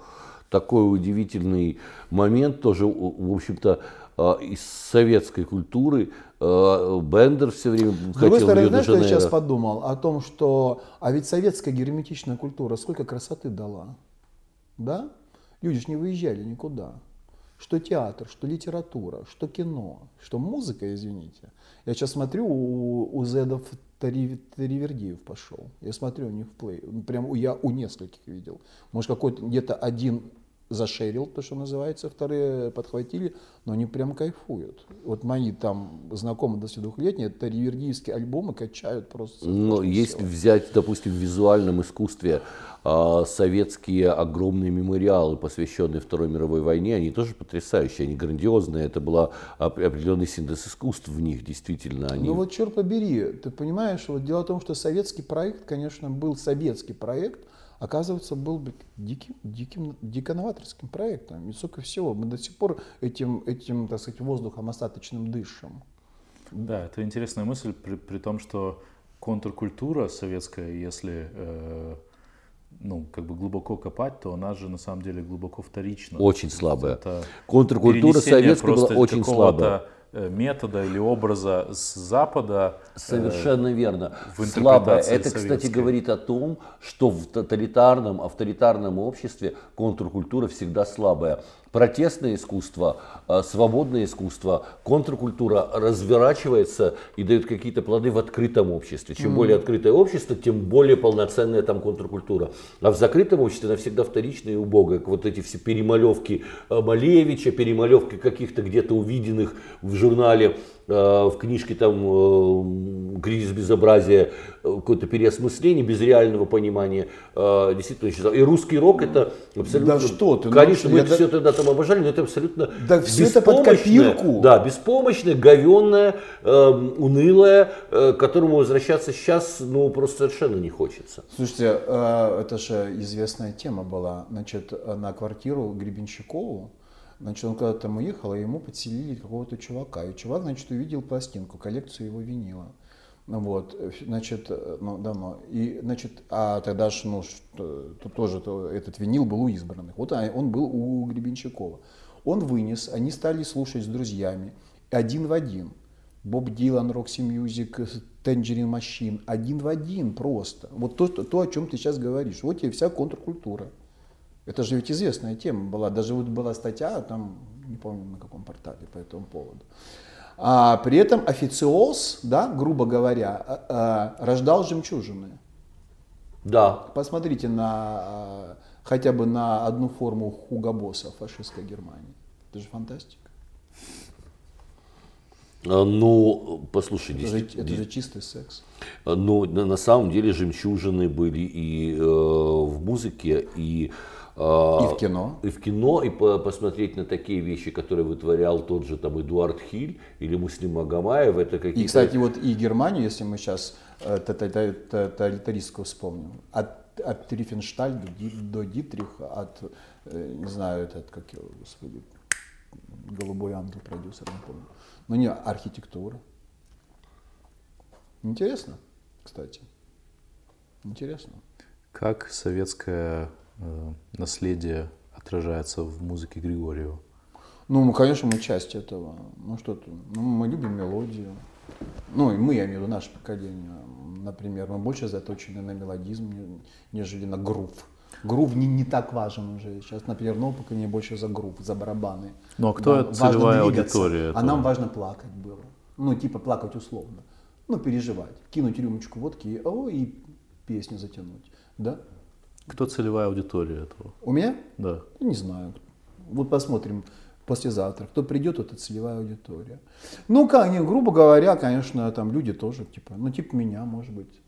Такой удивительный момент, тоже, в общем-то, из советской культуры. Бендер все время хотел Рио-де-Жанейро. С другой стороны, знаешь, что я сейчас подумал? О том, что... А ведь советская герметичная культура сколько красоты дала. Да? Люди же не выезжали никуда. Что театр, что литература, что кино, что музыка, извините. Я сейчас смотрю, у зедов Таривердиев пошел. Я смотрю у них в плей. Прям я у нескольких видел. Может, какой-то где-то один зашерил, то, что называется, вторые подхватили, но они прям кайфуют. Вот мои там знакомые 22-летние таривердиевские альбомы качают просто. Но если взять, допустим, в визуальном искусстве советские огромные мемориалы, посвященные Второй мировой войне, они тоже потрясающие, они грандиозные, это был определенный синтез искусств в них, действительно. Они... Ну вот черт побери, ты понимаешь, вот дело в том, что советский проект, конечно, был советский проект, оказывается, был бы дико новаторским проектом. И сколько всего. Мы до сих пор этим, так сказать, воздухом остаточным дышим. Да, это интересная мысль, при том, что контркультура советская, если ну, как бы глубоко копать, то она же на самом деле глубоко вторична. Очень слабая. Это контркультура советская была очень слабая. Метода или образа с Запада. Совершенно верно. Слабое. Это, кстати, говорит о том, что в тоталитарном, авторитарном обществе контркультура всегда слабая. Протестное искусство, свободное искусство, контркультура разворачивается и дает какие-то плоды в открытом обществе. Чем более открытое общество, тем более полноценная там контркультура. А в закрытом обществе она всегда вторичная и убогая. Вот эти все перемалевки Малевича, перемалевки каких-то где-то увиденных в журнале, в книжке там «Кризис безобразия», какое-то переосмысление без реального понимания действительно исчезало. И русский рок это абсолютно... Да что ты, конечно, мы это все тогда там обожали, но это абсолютно да все это под копирку. Да, беспомощное, говенное, унылое, к которому возвращаться сейчас ну просто совершенно не хочется. Слушайте, это же известная тема была, значит, на квартиру Гребенщикову. Значит, он когда-то там уехал, и ему подселили какого-то чувака. И чувак, значит, увидел пластинку, коллекцию его винила. Вот, значит, ну, давно. И, значит, а тогда же, ну, что, тоже этот винил был у избранных. Вот он был у Гребенщикова. Он вынес, они стали слушать с друзьями. Один в один. Боб Дилан, Roxy Music, Tangerine Machine. Один в один просто. Вот то, о чем ты сейчас говоришь. Вот тебе вся контркультура. Это же ведь известная тема была, даже вот была статья, там, не помню на каком портале по этому поводу. А при этом официоз, да, грубо говоря, рождал жемчужины. Да. Посмотрите на, хотя бы на одну форму Хуго Босса фашистской Германии. Это же фантастика. Ну, послушай, это же чистый секс. Ну, на самом деле жемчужины были и в музыке, и в кино. И в кино, и посмотреть на такие вещи, которые вытворял тот же там Эдуард Хиль или Муслим Магомаев, это какие-то... И, кстати, вот и Германию, если мы сейчас тоталитаристскую вспомним, от Трифеншталя до Дитриха, от, не знаю, этот, как его, господи, голубой ангел продюсер, не помню. Ну не, архитектура. Интересно, кстати. Интересно. Как советская... наследие отражается в музыке Григорьева? Ну, мы, конечно, мы часть этого. Ну, что-то. Ну, мы любим мелодию. Ну, и мы, я имею в виду, наше поколение. Например, мы больше заточены на мелодизм, нежели на грув. Грув не так важен уже. Сейчас, например, новое поколение больше за грув, за барабаны. Ну, а кто нам целевая аудитория? А нам важно плакать было. Ну, типа плакать условно. Ну, переживать. Кинуть рюмочку водки и песню затянуть. Да? Кто целевая аудитория этого? У меня? Да. Не знаю. Вот посмотрим послезавтра. Кто придет, это целевая аудитория. Ну, грубо говоря, конечно, там люди тоже, типа меня, может быть.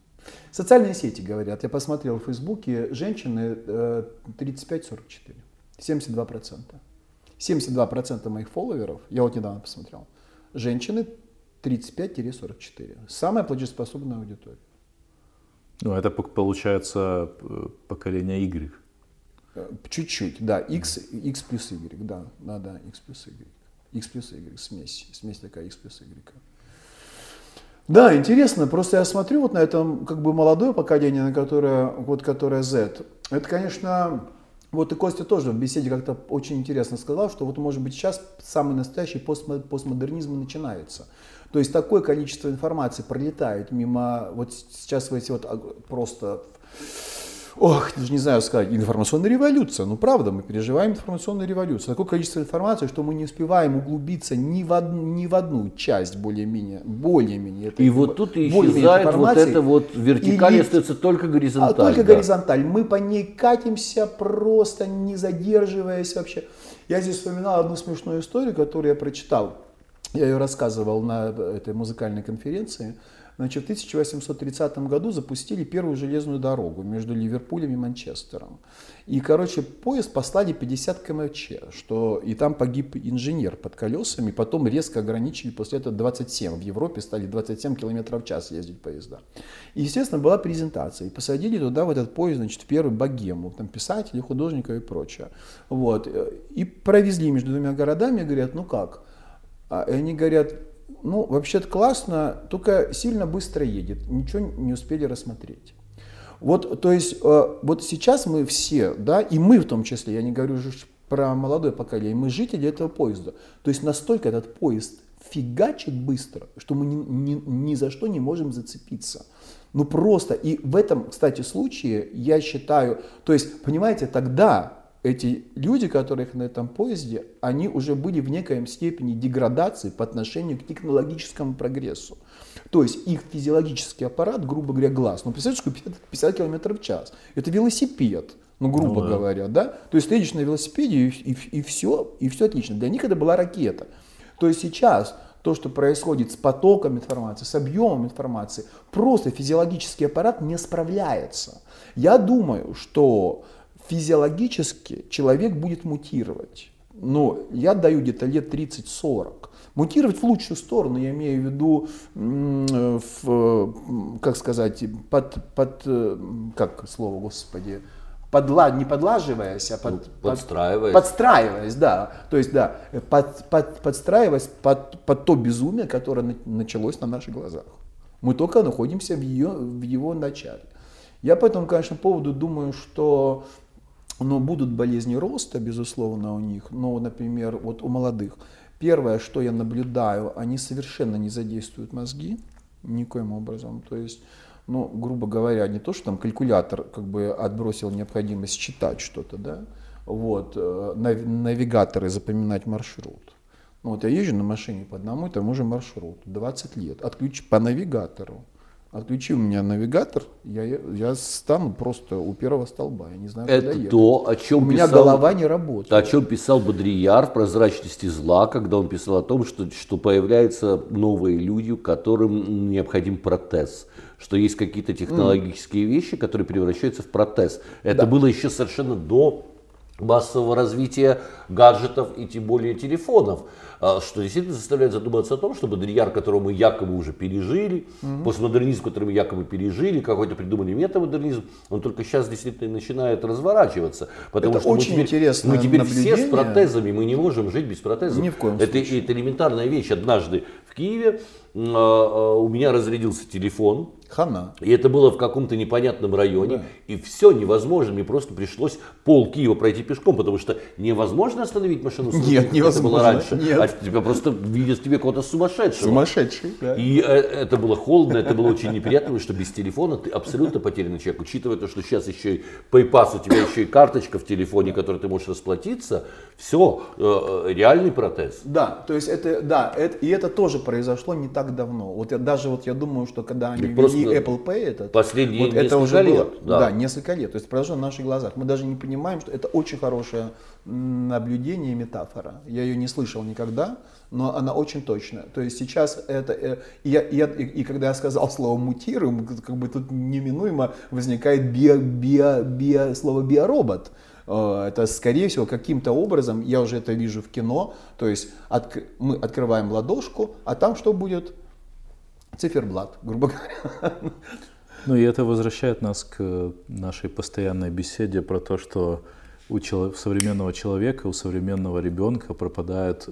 Социальные сети говорят, я посмотрел в Фейсбуке, женщины 35-44, 72%. 72% моих фолловеров, я вот недавно посмотрел, женщины 35-44. Самая платежеспособная аудитория. Ну, это получается поколение Y. Чуть-чуть, да. X плюс Y, да. Да, X плюс Y. X плюс Y, смесь такая X плюс Y. Да, интересно, просто я смотрю вот на этом как бы молодое поколение, на которое Z. Это, конечно, вот и Костя тоже в беседе как-то очень интересно сказал, что вот может быть сейчас самый настоящий постмодернизм начинается. То есть такое количество информации пролетает мимо, вот сейчас вы эти вот просто... Ох, даже не знаю сказать, информационная революция. Ну, правда, мы переживаем информационную революцию. Такое количество информации, что мы не успеваем углубиться ни в одну часть более-менее. И вот тут исчезает вот эта вот вертикаль, остается только горизонталь. Горизонталь. Мы по ней катимся, просто не задерживаясь вообще. Я здесь вспоминал одну смешную историю, которую я прочитал. Я ее рассказывал на этой музыкальной конференции. Значит, в 1830 году запустили первую железную дорогу между Ливерпулем и Манчестером. И, короче, поезд послали 50 км/ч, и там погиб инженер под колесами. Потом резко ограничили после этого 27. В Европе стали 27 км в час ездить поезда. И, естественно, была презентация. И посадили туда в этот поезд, значит, в первую богему. Там писателей, художников и прочее. Вот. И провезли между двумя городами. Говорят, ну как? И они говорят... Ну, вообще-то классно, только сильно быстро едет, ничего не успели рассмотреть. Вот, то есть, вот сейчас мы все, да, и мы в том числе, я не говорю уже про молодое поколение, мы жители этого поезда. То есть настолько этот поезд фигачит быстро, что мы ни за что не можем зацепиться. Ну просто, и в этом, кстати, случае, я считаю, то есть, понимаете, тогда... Эти люди, которых на этом поезде, они уже были в некоем степени деградации по отношению к технологическому прогрессу. То есть их физиологический аппарат, грубо говоря, глаз. Ну, представляешь, 50 км в час. Это велосипед, ну, грубо говоря, да? То есть едешь на велосипеде и все отлично. Для них это была ракета. То есть сейчас... То, что происходит с потоком информации, с объемом информации, просто физиологический аппарат не справляется. Я думаю, что физиологически человек будет мутировать. Но я даю где-то лет 30-40. Мутировать в лучшую сторону, я имею в виду, как сказать, подстраиваясь под то безумие, которое началось на наших глазах. Мы только находимся в его начале. Я по этому, конечно, поводу думаю, что будут болезни роста, безусловно, у них. Но, например, вот у молодых. Первое, что я наблюдаю, они совершенно не задействуют мозги никоим образом. То есть, грубо говоря, не то, что там калькулятор как бы отбросил необходимость считать что-то, да? Вот, навигаторы запоминать маршрут. Я езжу на машине по одному и тому же маршруту 20 лет. Отключи по навигатору. Отключи у меня навигатор, я стану просто у первого столба, я не знаю, куда ехать. Это то, о чем писал... У меня голова не работает. О чем писал Бодрийяр в «Прозрачности зла», когда он писал о том, что появляются новые люди, которым необходим протез. Что есть какие-то технологические вещи, которые превращаются в протез. Это было еще совершенно до... массового развития гаджетов и тем более телефонов, что действительно заставляет задуматься о том, что Бодрийяр, которого мы якобы уже пережили, постмодернизм, который мы якобы пережили, какой-то придуманный метамодернизм, он только сейчас действительно начинает разворачиваться. Потому это что очень интересное наблюдение. Мы теперь все с протезами, мы не можем жить без протезов. Ни в коем случае. Это элементарная вещь. Однажды в Киеве у меня разрядился телефон. Хана. И это было в каком-то непонятном районе. Да. И все невозможно. Мне просто пришлось пол Киева пройти пешком, потому что невозможно остановить машину. Нет, невозможно. Это было раньше. Нет. А тебя просто видят тебе кого-то сумасшедшего. Сумасшедший, да. И это было холодно, это было очень неприятно, потому что без телефона ты абсолютно потерянный человек. Учитывая то, что сейчас еще и PayPass, у тебя еще и карточка в телефоне, которой ты можешь расплатиться, все, реальный протез. Да, то есть это, и это тоже произошло не так давно. Вот я думаю, что когда они... и Apple Pay этот, последние вот это уже было, да, несколько лет, то есть произошло на наших глазах. Мы даже не понимаем, что это очень хорошее наблюдение, метафора. Я ее не слышал никогда, но она очень точная. То есть сейчас это, и когда я сказал слово мутируем, как бы тут неминуемо возникает слово биоробот. Это, скорее всего, каким-то образом, я уже это вижу в кино, то есть мы открываем ладошку, а там что будет? Циферблат, грубо говоря. Ну и это возвращает нас к нашей постоянной беседе про то, что у современного человека, у современного ребенка пропадает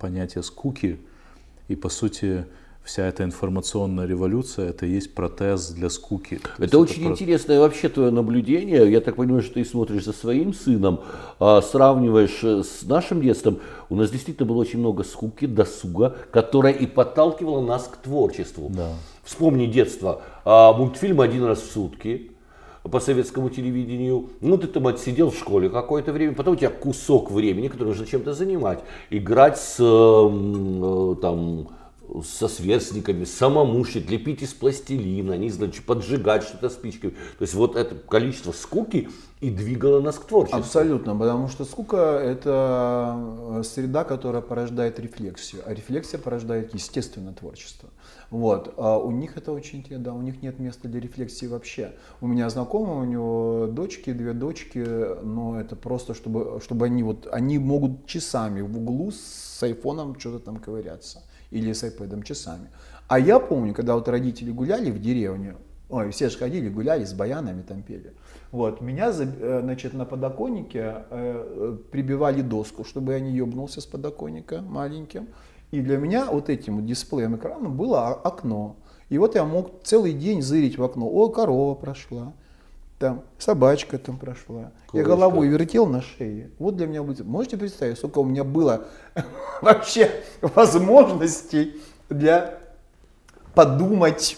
понятие скуки, и по сути вся эта информационная революция — это и есть протез для скуки. Это очень интересное вообще твое наблюдение. Я так понимаю, что ты смотришь за своим сыном, сравниваешь с нашим детством. У нас действительно было очень много скуки, досуга, которая и подталкивала нас к творчеству. Да. Вспомни детство. Мультфильм «Один раз в сутки» по советскому телевидению. Ну, ты там отсидел в школе какое-то время, потом у тебя кусок времени, который нужно чем-то занимать. Играть со сверстниками, самому шить, лепить из пластилина, не знаю, поджигать что-то спичками. То есть вот это количество скуки и двигало нас к творчеству. Абсолютно, потому что скука — это среда, которая порождает рефлексию, а рефлексия порождает, естественно, творчество. Вот. А у них это очень, да, у них нет места для рефлексии вообще. У меня знакомый, у него дочки, две дочки, но это просто, чтобы они могут часами в углу с айфоном что-то там ковыряться. Или с iPad'ом часами. А я помню, когда вот родители гуляли в деревню, все же ходили, гуляли, с баянами там пели. Вот, меня, значит, на подоконнике прибивали доску, чтобы я не ёбнулся с подоконника маленьким. И для меня вот этим вот дисплеем экрана было окно. И вот я мог целый день зырить в окно. О, корова прошла, там собачка там прошла. Курочка. Я головой вертел на шее. Вот для меня будет. Можете представить, сколько у меня было вообще возможностей для подумать?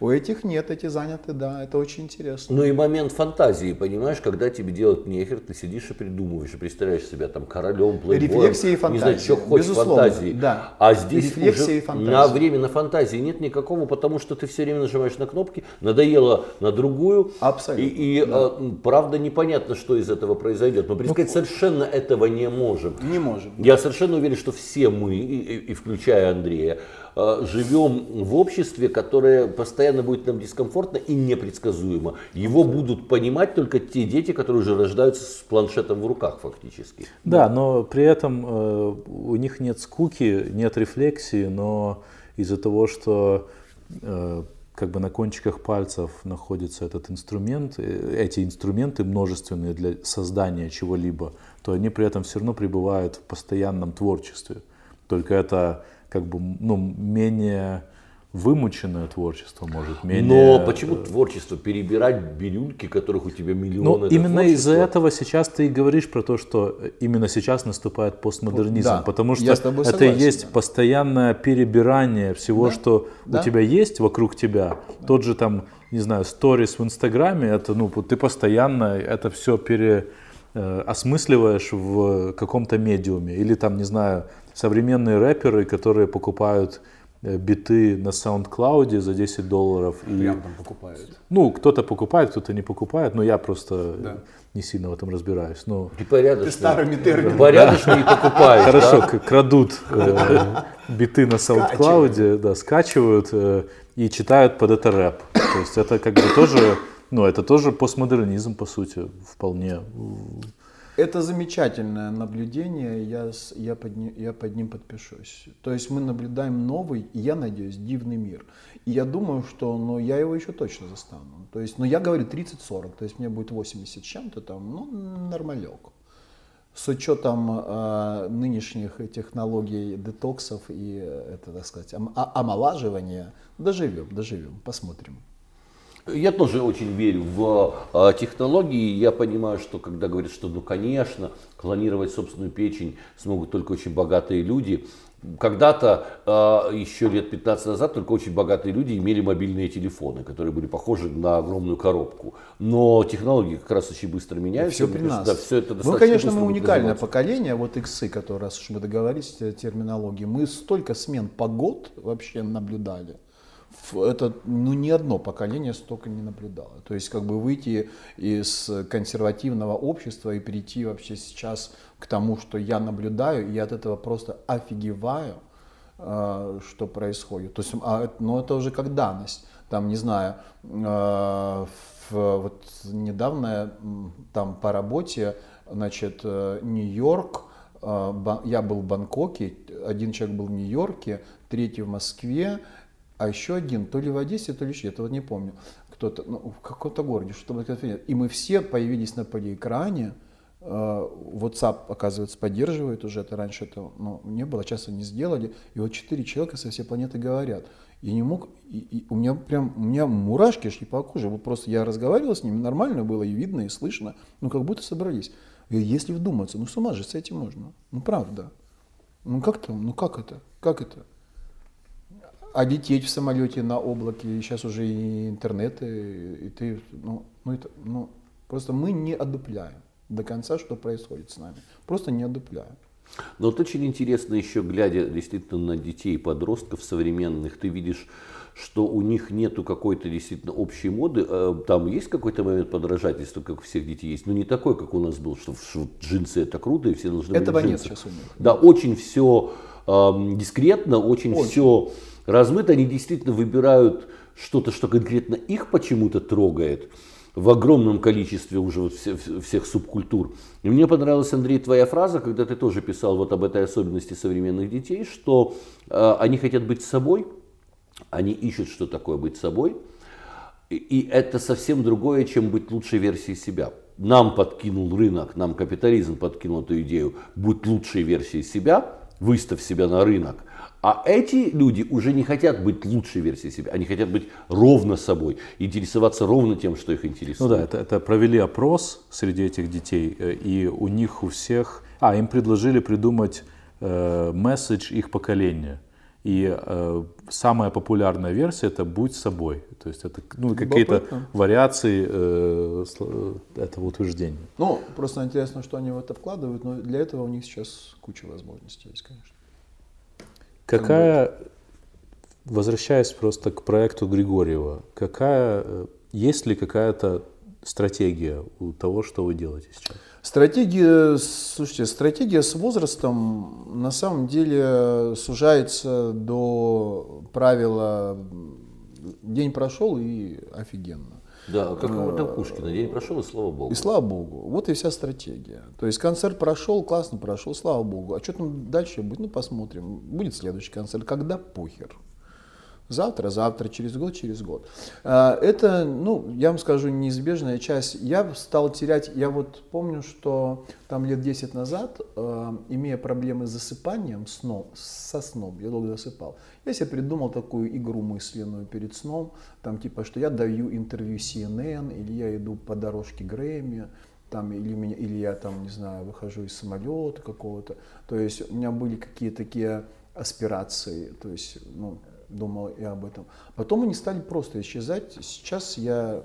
У этих нет, эти заняты, да, это очень интересно. Ну и момент фантазии, понимаешь, когда тебе делать нехер, ты сидишь и придумываешь, и представляешь себя там королем, плейбоем, не знаю, что хочешь, безусловно, фантазии. Да. А здесь уже на время на фантазии нет никакого, потому что ты все время нажимаешь на кнопки, надоело на другую. Абсолютно. И да. Правда непонятно, что из этого произойдет. Но предсказать совершенно этого не можем. Не можем. Я совершенно уверен, что все мы, и включая Андрея, живем в обществе, которое постоянно будет нам дискомфортно и непредсказуемо. Его будут понимать только те дети, которые уже рождаются с планшетом в руках фактически. Да, но при этом у них нет скуки, нет рефлексии, но из-за того, что как бы на кончиках пальцев находится этот инструмент, эти инструменты множественные для создания чего-либо, то они при этом все равно пребывают в постоянном творчестве. Только это как бы, менее вымученное творчество, может, менее... Но почему творчество? Перебирать бирюльки, которых у тебя миллионы. Ну, именно из-за этого сейчас ты и говоришь про то, что именно сейчас наступает постмодернизм. Да, потому что это и есть постоянное перебирание всего, что у тебя есть вокруг тебя. Тот же там, не знаю, сторис в Инстаграме, это, ты постоянно это все осмысливаешь в каком-то медиуме. Или там, не знаю, современные рэперы, которые покупают биты на SoundCloud за $10. Прям там покупают. Кто-то покупает, кто-то не покупает, но я просто не сильно в этом разбираюсь. Ты старыми терминами. Порядочно не покупаешь. Хорошо, крадут биты на SoundCloud, скачивают и читают под это рэп. То есть это как бы тоже... это тоже постмодернизм, по сути, вполне. Это замечательное наблюдение, я под ним подпишусь. То есть мы наблюдаем новый, я надеюсь, дивный мир. И я думаю, что я его еще точно застану. То есть, я говорю 30-40, то есть мне будет 80 с чем-то там, нормалек. С учетом нынешних технологий детоксов и, омолаживания, доживем, посмотрим. Я тоже очень верю в технологии. Я понимаю, что когда говорят, что конечно, клонировать собственную печень смогут только очень богатые люди. Когда-то, еще лет 15 назад, только очень богатые люди имели мобильные телефоны, которые были похожи на огромную коробку. Но технологии как раз очень быстро меняются. Все при нас. Да, все это достаточно быстро. Мы уникальное поколение, иксы, которые, раз уж мы договорились о терминологии, мы столько смен погод вообще наблюдали. это, ну, ни одно поколение столько не наблюдало. То есть как бы выйти из консервативного общества и перейти вообще сейчас к тому, что я наблюдаю, и я от этого просто офигеваю, что происходит. То есть, но это уже как данность. Там, не знаю, вот недавно там по работе, значит, Нью-Йорк, я был в Бангкоке, один человек был в Нью-Йорке, третий в Москве, а еще один, то ли в Одессе, то ли еще, я этого не помню, кто-то, ну, в каком-то городе, что-то. И мы все появились на полиэкране, WhatsApp, оказывается, поддерживает уже, это раньше этого, ну, не было, сейчас они сделали, и вот 4 человека со всей планеты говорят. Я не мог, и у меня прям, у меня мурашки шли по коже, вот просто я разговаривал с ними, нормально было и видно, и слышно, ну, как будто собрались. И если вдуматься, ну, с ума же сойти можно, ну, правда. Ну, как там, ну, как это, как это? А лететь в самолете на облаке, сейчас уже и интернет, и ты, ну, это, ну, просто мы не одупляем до конца, что происходит с нами. Просто не одупляю. Но вот очень интересно еще, глядя действительно на детей и подростков современных, ты видишь, что у них нету какой-то действительно общей моды. Там есть какой-то момент подражательства, как у всех детей есть, но не такой, как у нас был, что джинсы это круто и все должны быть в джинсах. Этого нет сейчас у них. Да, очень все дискретно, очень все размыто. Они действительно выбирают что-то, что конкретно их почему-то трогает. В огромном количестве уже вот всех субкультур. И мне понравилась, Андрей, твоя фраза, когда ты тоже писал вот об этой особенности современных детей, что они хотят быть собой, они ищут, что такое быть собой, и это совсем другое, чем быть лучшей версией себя. Нам подкинул рынок, нам капитализм подкинул эту идею, будь лучшей версией себя, выставь себя на рынок. А эти люди уже не хотят быть лучшей версией себя, они хотят быть ровно собой, интересоваться ровно тем, что их интересует. Ну да, это провели опрос среди этих детей, и у них у всех... им предложили придумать месседж их поколения. И самая популярная версия — это «будь собой». То есть это, ну, какие-то вариации этого утверждения. Ну, просто интересно, что они в это вкладывают, но для этого у них сейчас куча возможностей есть, конечно. Какая, возвращаясь просто к проекту Григорьева, есть ли какая-то стратегия у того, что вы делаете сейчас? Стратегия с возрастом на самом деле сужается до правила «день прошел и офигенно». Да, как у Пушкина, день прошел и слава богу. И слава богу. Вот и вся стратегия. То есть концерт прошел, классно прошел, слава богу. А что там дальше будет? Ну, посмотрим. Будет следующий концерт. Когда? Похер. Завтра, через год. Это, ну, я вам скажу, неизбежная часть. Я стал терять, я вот помню, что там лет 10 назад, имея проблемы с засыпанием, со сном, я долго засыпал, я себе придумал такую игру мысленную перед сном, там типа, что я даю интервью CNN, или я иду по дорожке Грэмми, там, или я там, не знаю, выхожу из самолета какого-то. То есть у меня были какие-то такие аспирации, то есть, ну, думал и об этом. Потом они стали просто исчезать. Сейчас я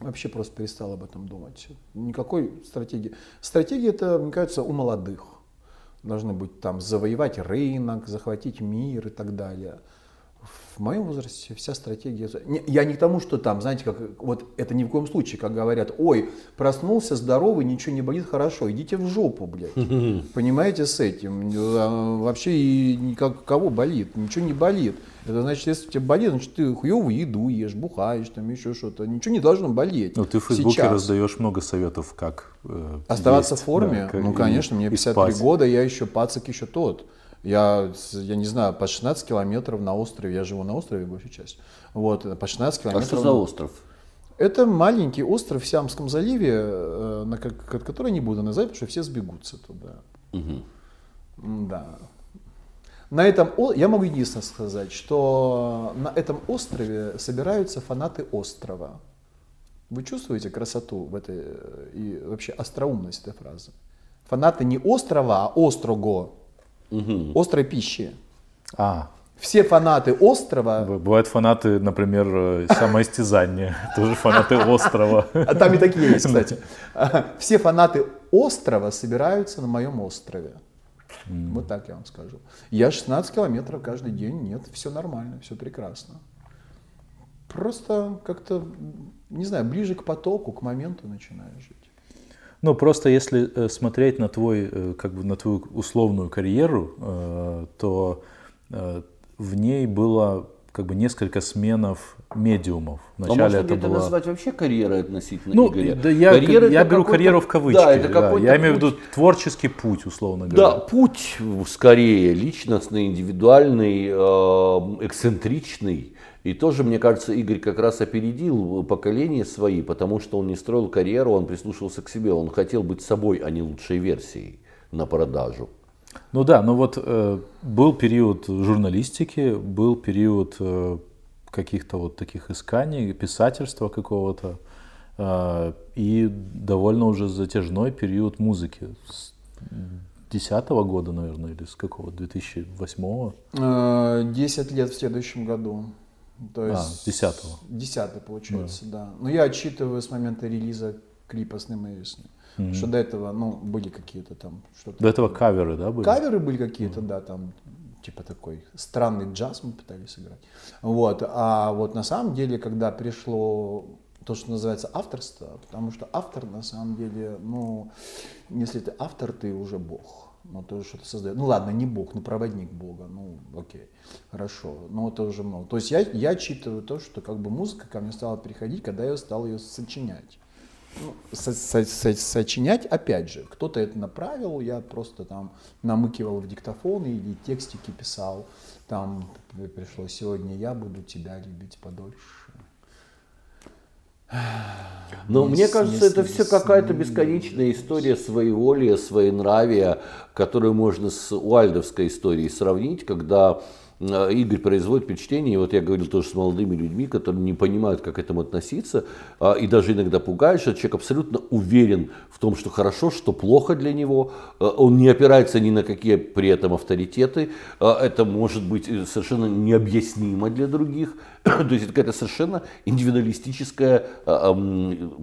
вообще просто перестал об этом думать. Никакой стратегии. Стратегия это, мне кажется, у молодых. Должны быть там завоевать рынок, захватить мир и так далее. В моем возрасте вся стратегия... Я не к тому, что там, знаете, как вот это ни в коем случае, как говорят, ой, проснулся здоровый, ничего не болит, хорошо, идите в жопу, блядь. Понимаете, с этим. Вообще, кого болит? Ничего не болит. Это значит, если у тебя болит, значит, ты хуевую еду ешь, бухаешь, там еще что-то. Ничего не должно болеть. Ну, ты в Фейсбуке раздаешь много советов, как оставаться в форме? Да, ну, конечно, мне 53 года, я еще пацак, еще тот. Я не знаю, по 16 километров на острове, я живу на острове большую часть, вот, по 16 километров. А что за остров? Это маленький остров в Сиамском заливе, который не буду назвать, потому что все сбегутся туда. Угу. Да. На этом, я могу единственное сказать, что на этом острове собираются фанаты острова. Вы чувствуете красоту в этой, и вообще остроумность этой фразы? Фанаты не острова, а острого. Угу. Острой пищи. Все фанаты острова. Бывают фанаты, например, самоистязания. Тоже фанаты острова. А там и такие есть, кстати. Все фанаты острова собираются на моем острове. Вот так я вам скажу. Я 16 километров каждый день. Нет, все нормально, все прекрасно. Просто как-то, не знаю, ближе к потоку, к моменту начинаешь жить. Ну, просто если смотреть на твой, как бы на твою условную карьеру, то в ней было как бы несколько сменов медиумов. Вначале а можно это, было... это назвать вообще карьерой относительно Игоря? Да, я беру карьеру в кавычки. Да, я имею в виду творческий путь, условно говоря. Да, путь скорее личностный, индивидуальный, эксцентричный. И тоже, мне кажется, Игорь как раз опередил поколение свои, потому что он не строил карьеру, он прислушивался к себе. Он хотел быть собой, а не лучшей версией на продажу. Ну да, но вот был период журналистики, был период каких-то вот таких исканий, писательства какого-то. И довольно уже затяжной период музыки. 2010 года, наверное, или с какого? 2008-го? 10 лет в следующем году. То есть 10-го. 10-й получается, да. Но я отчитываю с момента релиза клипа «Сны мои весны». Потому что до этого, ну, были какие-то там... что-то. До этого каверы, да, были? Каверы были какие-то, да, там, типа такой странный джаз мы пытались играть. Вот, а вот на самом деле, когда пришло... то, что называется авторство, потому что автор, на самом деле, ну, если ты автор, ты уже бог. Ну, ты что-то создаешь. Ну, ладно, не бог, но проводник бога. Ну, окей, хорошо. Но это уже много. То есть я отчитываю то, что как бы музыка ко мне стала приходить, когда я стал ее сочинять. Ну, сочинять, опять же, кто-то это направил, я просто там намыкивал в диктофон или текстики писал. Там пришло «Сегодня я буду тебя любить подольше». Но мне кажется, это все какая-то бесконечная история своеволия, своенравия, которую можно с уальдовской историей сравнить, когда Игорь производит впечатление, и вот я говорил тоже с молодыми людьми, которые не понимают, как к этому относиться, и даже иногда пугают, что человек абсолютно уверен в том, что хорошо, что плохо для него, он не опирается ни на какие при этом авторитеты, это может быть совершенно необъяснимо для других, то есть это какая-то совершенно индивидуалистическая,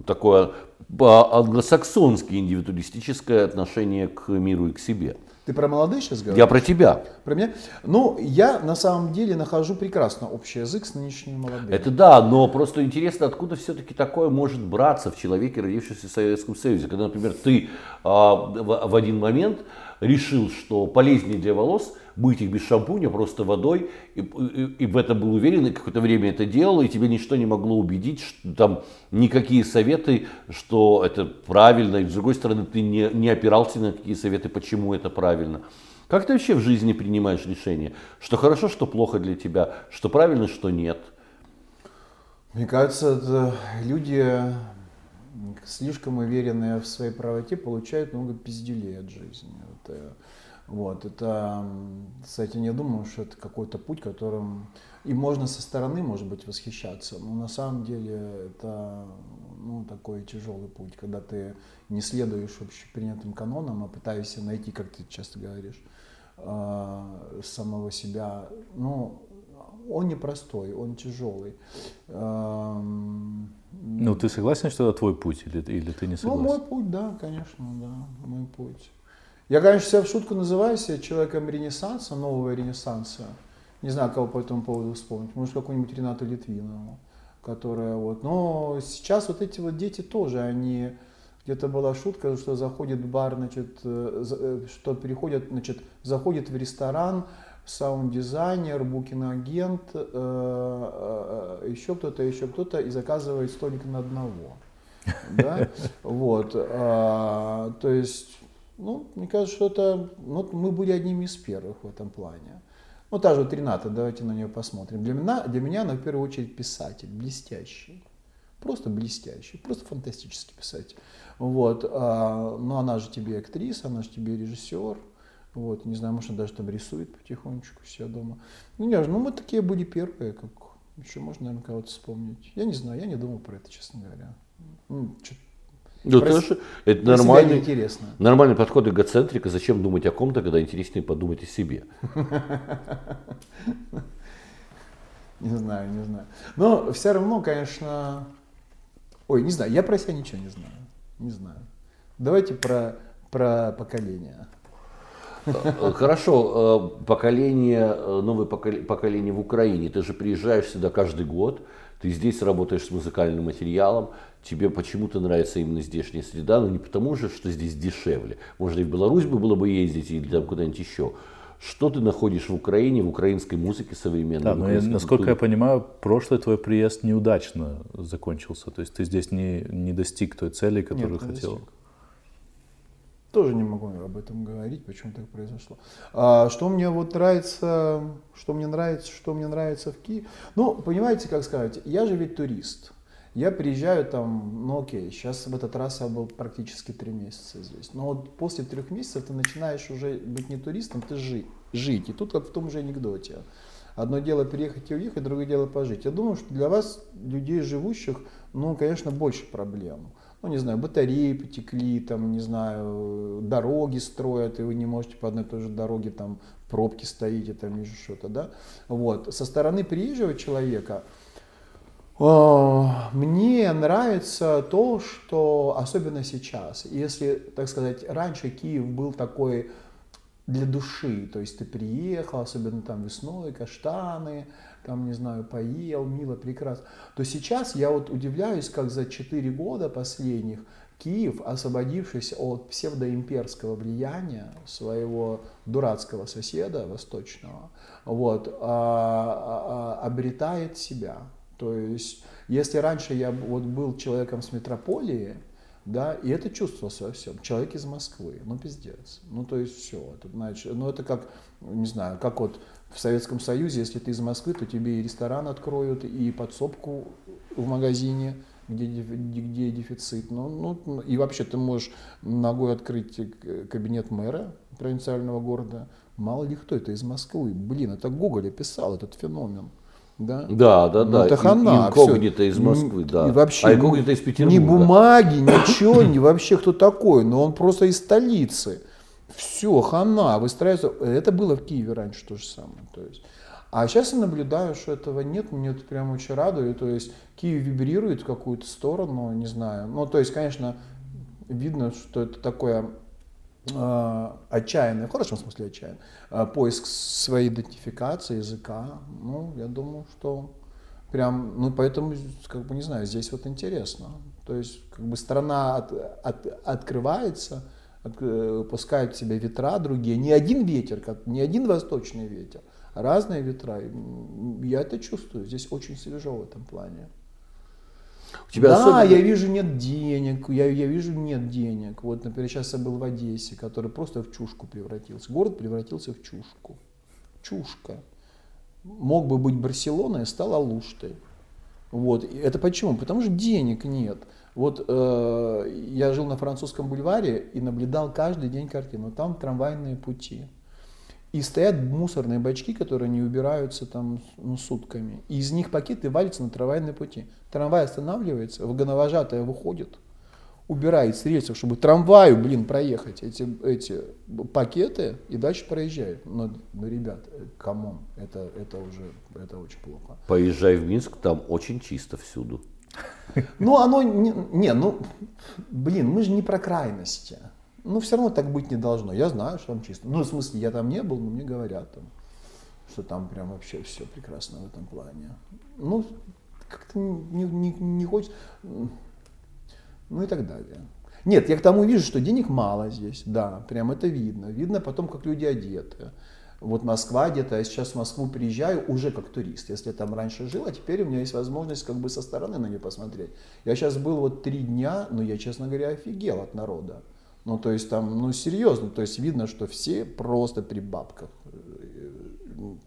такое англосаксонское индивидуалистическое отношение к миру и к себе. Ты про молодых сейчас говоришь? Я про тебя. Про меня? Ну, я на самом деле нахожу прекрасно общий язык с нынешними молодыми. Это да, но просто интересно, откуда все-таки такое может браться в человеке, родившемся в Советском Союзе. Когда, например, ты в один момент решил, что полезнее для волос мыть их без шампуня, просто водой, и в этом был уверен, и какое-то время это делал, и тебя ничто не могло убедить, что, там никакие советы, что это правильно, и с другой стороны ты не опирался на какие советы, почему это правильно. Как ты вообще в жизни принимаешь решение, что хорошо, что плохо для тебя, что правильно, что нет? Мне кажется, это люди, слишком уверенные в своей правоте, получают много пиздюлей от жизни. Вот, это, кстати, я думаю, что это какой-то путь, которым и можно со стороны, может быть, восхищаться, но на самом деле это, ну, такой тяжелый путь, когда ты не следуешь общепринятым канонам, а пытаешься найти, как ты часто говоришь, самого себя. Ну, он непростой, он тяжелый. Ну, ты согласен, что это твой путь, или ты не согласен? Ну, мой путь, да, конечно, да, мой путь. Я, конечно, себя в шутку называю себя человеком Ренессанса, нового Ренессанса. Не знаю, кого по этому поводу вспомнить. Может, какую-нибудь Ренату Литвинову, которая вот. Но сейчас вот эти вот дети тоже, они... Где-то была шутка, что заходит в бар, значит, что переходит, значит, заходит в ресторан, саунд-дизайнер, букинг-агент, еще кто-то, и заказывает столик на одного. Да? Вот. То есть... Ну, мне кажется, что это, ну, мы были одними из первых в этом плане. Ну, та же вот Рената, давайте на нее посмотрим. Для меня она в первую очередь писатель, блестящий, просто фантастический писатель. Вот, но она же тебе актриса, она же тебе режиссер. Вот, не знаю, может, она даже там рисует потихонечку себя дома. Ну, мы такие были первые, как еще можно, наверное, кого-то вспомнить. Я не знаю, я не думал про это, честно говоря. Ну, да, это нормальный подход эгоцентрика. Зачем думать о ком-то, когда интереснее подумать о себе? Не знаю. Но все равно, конечно... Ой, не знаю, я про себя ничего не знаю. Давайте про поколение. Хорошо, новое поколение в Украине. Ты же приезжаешь сюда каждый год, ты здесь работаешь с музыкальным материалом, тебе почему-то нравится именно здешняя среда, но не потому же, что здесь дешевле. Может, и в Беларусь бы было бы ездить, или там куда-нибудь еще. Что ты находишь в Украине, в украинской музыке современной? Да, но насколько я понимаю, прошлый твой приезд неудачно закончился. То есть ты здесь не достиг той цели, которую хотел. Тоже не могу об этом говорить, почему так произошло. Что мне нравится в Киеве. Ну, понимаете, как сказать, я же ведь турист. Я приезжаю там, ну окей, сейчас в этот раз я был практически 3 месяца здесь. Но вот после 3 месяцев ты начинаешь уже быть не туристом, ты жить. И тут как в том же анекдоте. Одно дело переехать и уехать, другое дело пожить. Я думаю, что для вас, людей живущих, ну, конечно, больше проблем. Ну, не знаю, батареи потекли, там, не знаю, дороги строят, и вы не можете по одной и той же дороге, там, пробки стоите, там, еще что-то, да. Вот. Со стороны приезжего человека мне нравится то, что, особенно сейчас, если, так сказать, раньше Киев был такой для души, то есть ты приехал, особенно там весной, каштаны, там, не знаю, поел, мило, прекрасно, то сейчас я вот удивляюсь, как за 4 года последних Киев, освободившись от псевдоимперского влияния своего дурацкого соседа восточного, вот, обретает себя. То есть, если раньше я вот был человеком с метрополии, да, и это чувствовалось во всем. Человек из Москвы, ну пиздец, ну то есть все, это, значит, ну это как, не знаю, как вот в Советском Союзе, если ты из Москвы, то тебе и ресторан откроют, и подсобку в магазине, где дефицит, ну и вообще ты можешь ногой открыть кабинет мэра провинциального города, мало ли кто это из Москвы, блин, это Гоголь описал этот феномен. Да, да, да. Ну, это хана. Инкогнито из Москвы, да. И вообще, а инкогнито из Петербурга. Ни бумаги, ничего, ни вообще кто такой. Но он просто из столицы. Все, хана, выстраивается. Это было в Киеве раньше то же самое. То есть. А сейчас я наблюдаю, что этого нет. Мне это прям очень радует. То есть Киев вибрирует в какую-то сторону, не знаю. Ну, то есть, конечно, видно, что это такое отчаянный, в хорошем смысле отчаянный, поиск своей идентификации, языка, ну, я думаю, что прям, ну, поэтому, как бы, не знаю, здесь вот интересно, то есть, как бы, страна открывается, пускает в себя ветра другие, не один ветер, не один восточный ветер, а разные ветра, я это чувствую, здесь очень свежо в этом плане. Да, особенно... я вижу, нет денег. Вот, например, сейчас я был в Одессе, который просто в чушку превратился. Город превратился в чушку. Чушка. Мог бы быть Барселоной, стал Алуштой. Вот. И это почему? Потому что денег нет. Вот я жил на Французском бульваре и наблюдал каждый день картину. Там трамвайные пути. И стоят мусорные бачки, которые не убираются там, ну, сутками. И из них пакеты валятся на трамвайные пути. Трамвай останавливается, вагоновожатая выходит, убирает с рельсов, чтобы трамваю, блин, проехать эти пакеты и дальше проезжает. Но ребят, камон, это очень плохо. Поезжай в Минск, там очень чисто всюду. Ну, оно, мы же не про крайности. Ну, все равно так быть не должно. Я знаю, что там чисто. Ну, в смысле, я там не был, но мне говорят, там, что там прям вообще все прекрасно в этом плане. Ну, как-то не хочется. Ну и так далее. Нет, я к тому вижу, что денег мало здесь. Да, прям это видно. Видно потом, как люди одеты. Вот Москва где-то, я сейчас в Москву приезжаю уже как турист. Если я там раньше жил, а теперь у меня есть возможность как бы со стороны на нее посмотреть. Я сейчас был вот 3 дня, но я, честно говоря, офигел от народа. Ну, то есть там, ну, серьезно, то есть видно, что все просто при бабках, ну,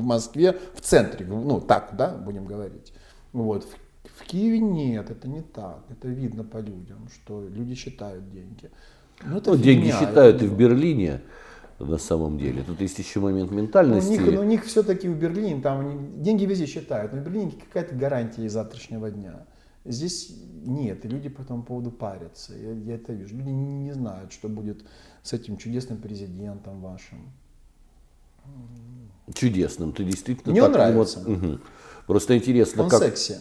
в Москве, в центре, ну, так, да, будем говорить, вот, в Киеве нет, это не так, это видно по людям, что люди считают деньги. Ну, деньги считают и в Берлине, на самом деле, тут есть еще момент ментальности. У них все-таки в Берлине, там, деньги везде считают, но в Берлине какая-то гарантия завтрашнего дня. Здесь нет, и люди по этому поводу парятся, я это вижу. Люди не знают, что будет с этим чудесным президентом вашим. Чудесным, ты действительно... Мне так, он нравится. Просто интересно, он как... секси.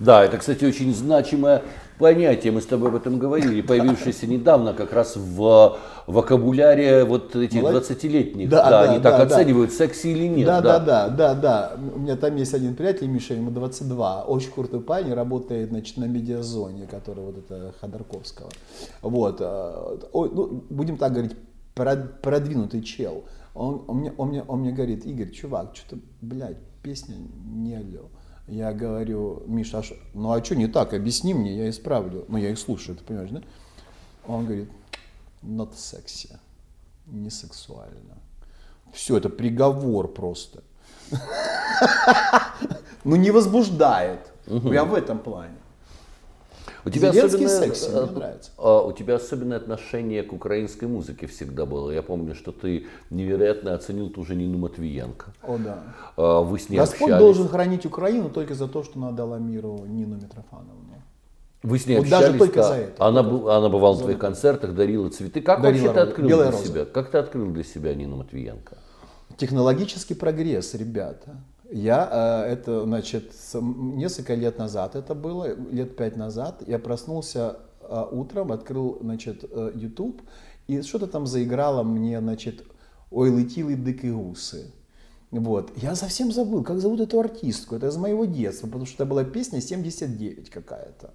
Да, это, кстати, очень значимое понятие. Мы с тобой об этом говорили, появившееся недавно как раз в вокабуляре вот этих 20-летних. Да, да, они так оценивают, секси или нет. Да. У меня там есть один приятель, Миша, ему 22. Очень крутой парень, работает, значит, на медиазоне, который вот это Ходорковского. Вот. Ну, будем так говорить, продвинутый чел. Он мне говорит: Игорь, чувак, что-то, блядь, песня не алё. Я говорю: Миша, ну а что не так? Объясни мне, я исправлю. Ну, я их слушаю, ты понимаешь, да? Он говорит: not sexy. Не сексуально. Все, это приговор просто. Ну, не возбуждает. Я в этом плане. У тебя секс, мне нравится. У тебя особенное отношение к украинской музыке всегда было. Я помню, что ты невероятно оценил ту же Нину Матвиенко. О, да. Вы с ней Господь общались. Должен хранить Украину только за то, что она дала миру Нину Митрофановну. Вы с ней вот общались, даже только за это. Она бывала на твоих концертах, дарила цветы. Как вообще ты открыл для себя? Как ты открыл для себя Нину Матвиенко? Технологический прогресс, ребята. Это, значит, несколько лет назад это было, лет 5 назад, я проснулся утром, открыл, значит, YouTube, и что-то там заиграло мне, значит, «Ой, летили дикие гуси». Вот. Я совсем забыл, как зовут эту артистку, это из моего детства, потому что это была песня 79 какая-то.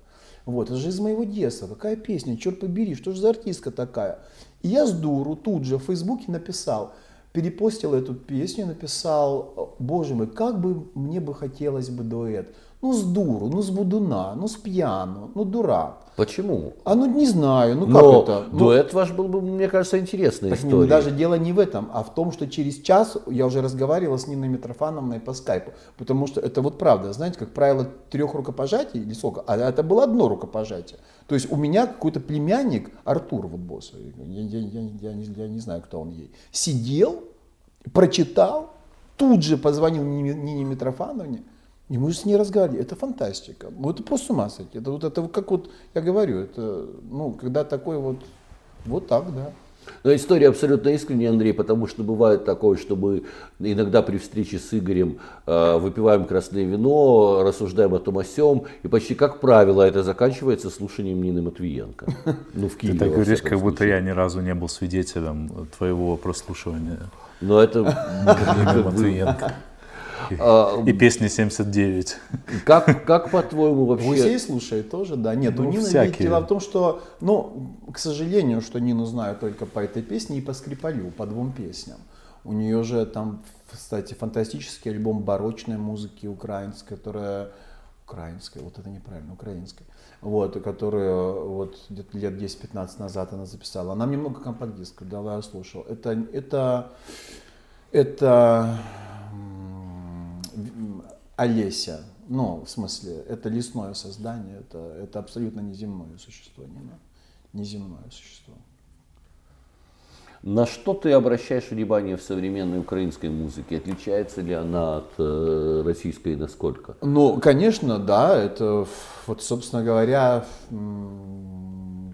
Вот, это же из моего детства, какая песня, черт побери, что же за артистка такая? И я с дуру тут же в Фейсбуке написал, перепостил эту песню, написал: боже мой, как бы мне бы хотелось бы дуэт. Ну, с дуру, ну, с будуна, ну, с пьяну, ну, дурак. Почему? А ну, не знаю, ну, но как это? Дуэт ваш был бы, мне кажется, интересной историей. Даже дело не в этом, а в том, что через час я уже разговаривал с Ниной Митрофановной по скайпу. Потому что это вот правда, знаете, как правило, 3 рукопожатий или сколько, а это было 1 рукопожатие. То есть у меня какой-то племянник, Артур, вот босс, я не знаю, кто он ей, сидел, прочитал, тут же позвонил Нине Митрофановне, и мы же с ней разговаривали. Это фантастика. Вот это просто с ума сойти. Это как вот я говорю, это, ну, когда такой вот так, да. Но история абсолютно искренняя, Андрей, потому что бывает такое, что мы иногда при встрече с Игорем выпиваем красное вино, рассуждаем о том о сём, и почти, как правило, это заканчивается слушанием Нины Матвиенко. Ну, в Киеве. Ты так говоришь, как будто я ни разу не был свидетелем твоего прослушивания. Но это Нины Матвиенко. И песни 79. Как по-твоему вообще? Гусей слушает тоже, да. Нет, ну, у Нины ведь дело в том, что, ну, к сожалению, что Нину знаю только по этой песне и по Скрипалю, по 2 песням. У нее же там, кстати, фантастический альбом барочной музыки украинской, которая... Украинской, вот это неправильно, украинской. Вот, которую вот где-то лет 10-15 назад она записала. Она мне много компакт-дисков дала, я слушал. Это... Олеся, ну, в смысле, это лесное создание, это абсолютно неземное существо, неземное существо. На что ты обращаешь внимание в современной украинской музыке? Отличается ли она от российской и насколько? Ну, конечно, да, это, вот, собственно говоря,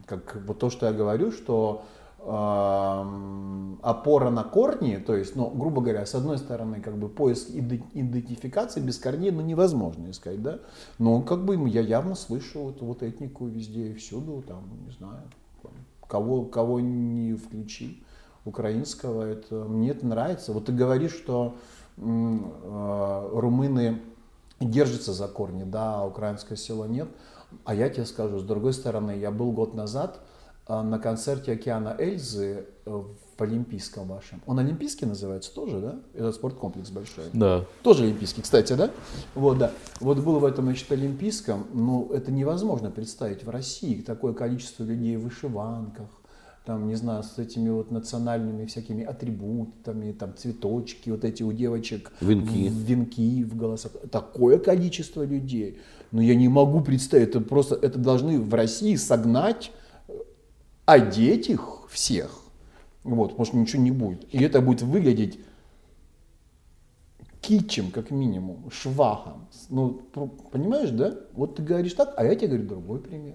как вот то, что я говорю, что опора на корни, то есть, ну, грубо говоря, с одной стороны, как бы поиск идентификации без корней, ну, невозможно искать, да, но как бы я явно слышу вот этнику везде и всюду, там, не знаю, кого не включи украинского, мне это нравится. Вот ты говоришь, что румыны держатся за корни, да, а украинское село нет, а я тебе скажу, с другой стороны, я был год назад на концерте «Океана Эльзы» в Олимпийском вашем. Он Олимпийский называется тоже, да? Этот спорткомплекс большой. Да. Тоже Олимпийский, кстати, да? Вот, да. Вот был в этом, значит, Олимпийском, но это невозможно представить в России. Такое количество людей в вышиванках, там, не знаю, с этими вот национальными всякими атрибутами, там, цветочки, вот эти у девочек. Венки в голосах. Такое количество людей. Но я не могу представить, это просто, это должны в России согнать, одеть их всех, вот, потому что ничего не будет. И это будет выглядеть китчем, как минимум, швахом. Ну, понимаешь, да? Вот ты говоришь так, а я тебе говорю другой пример.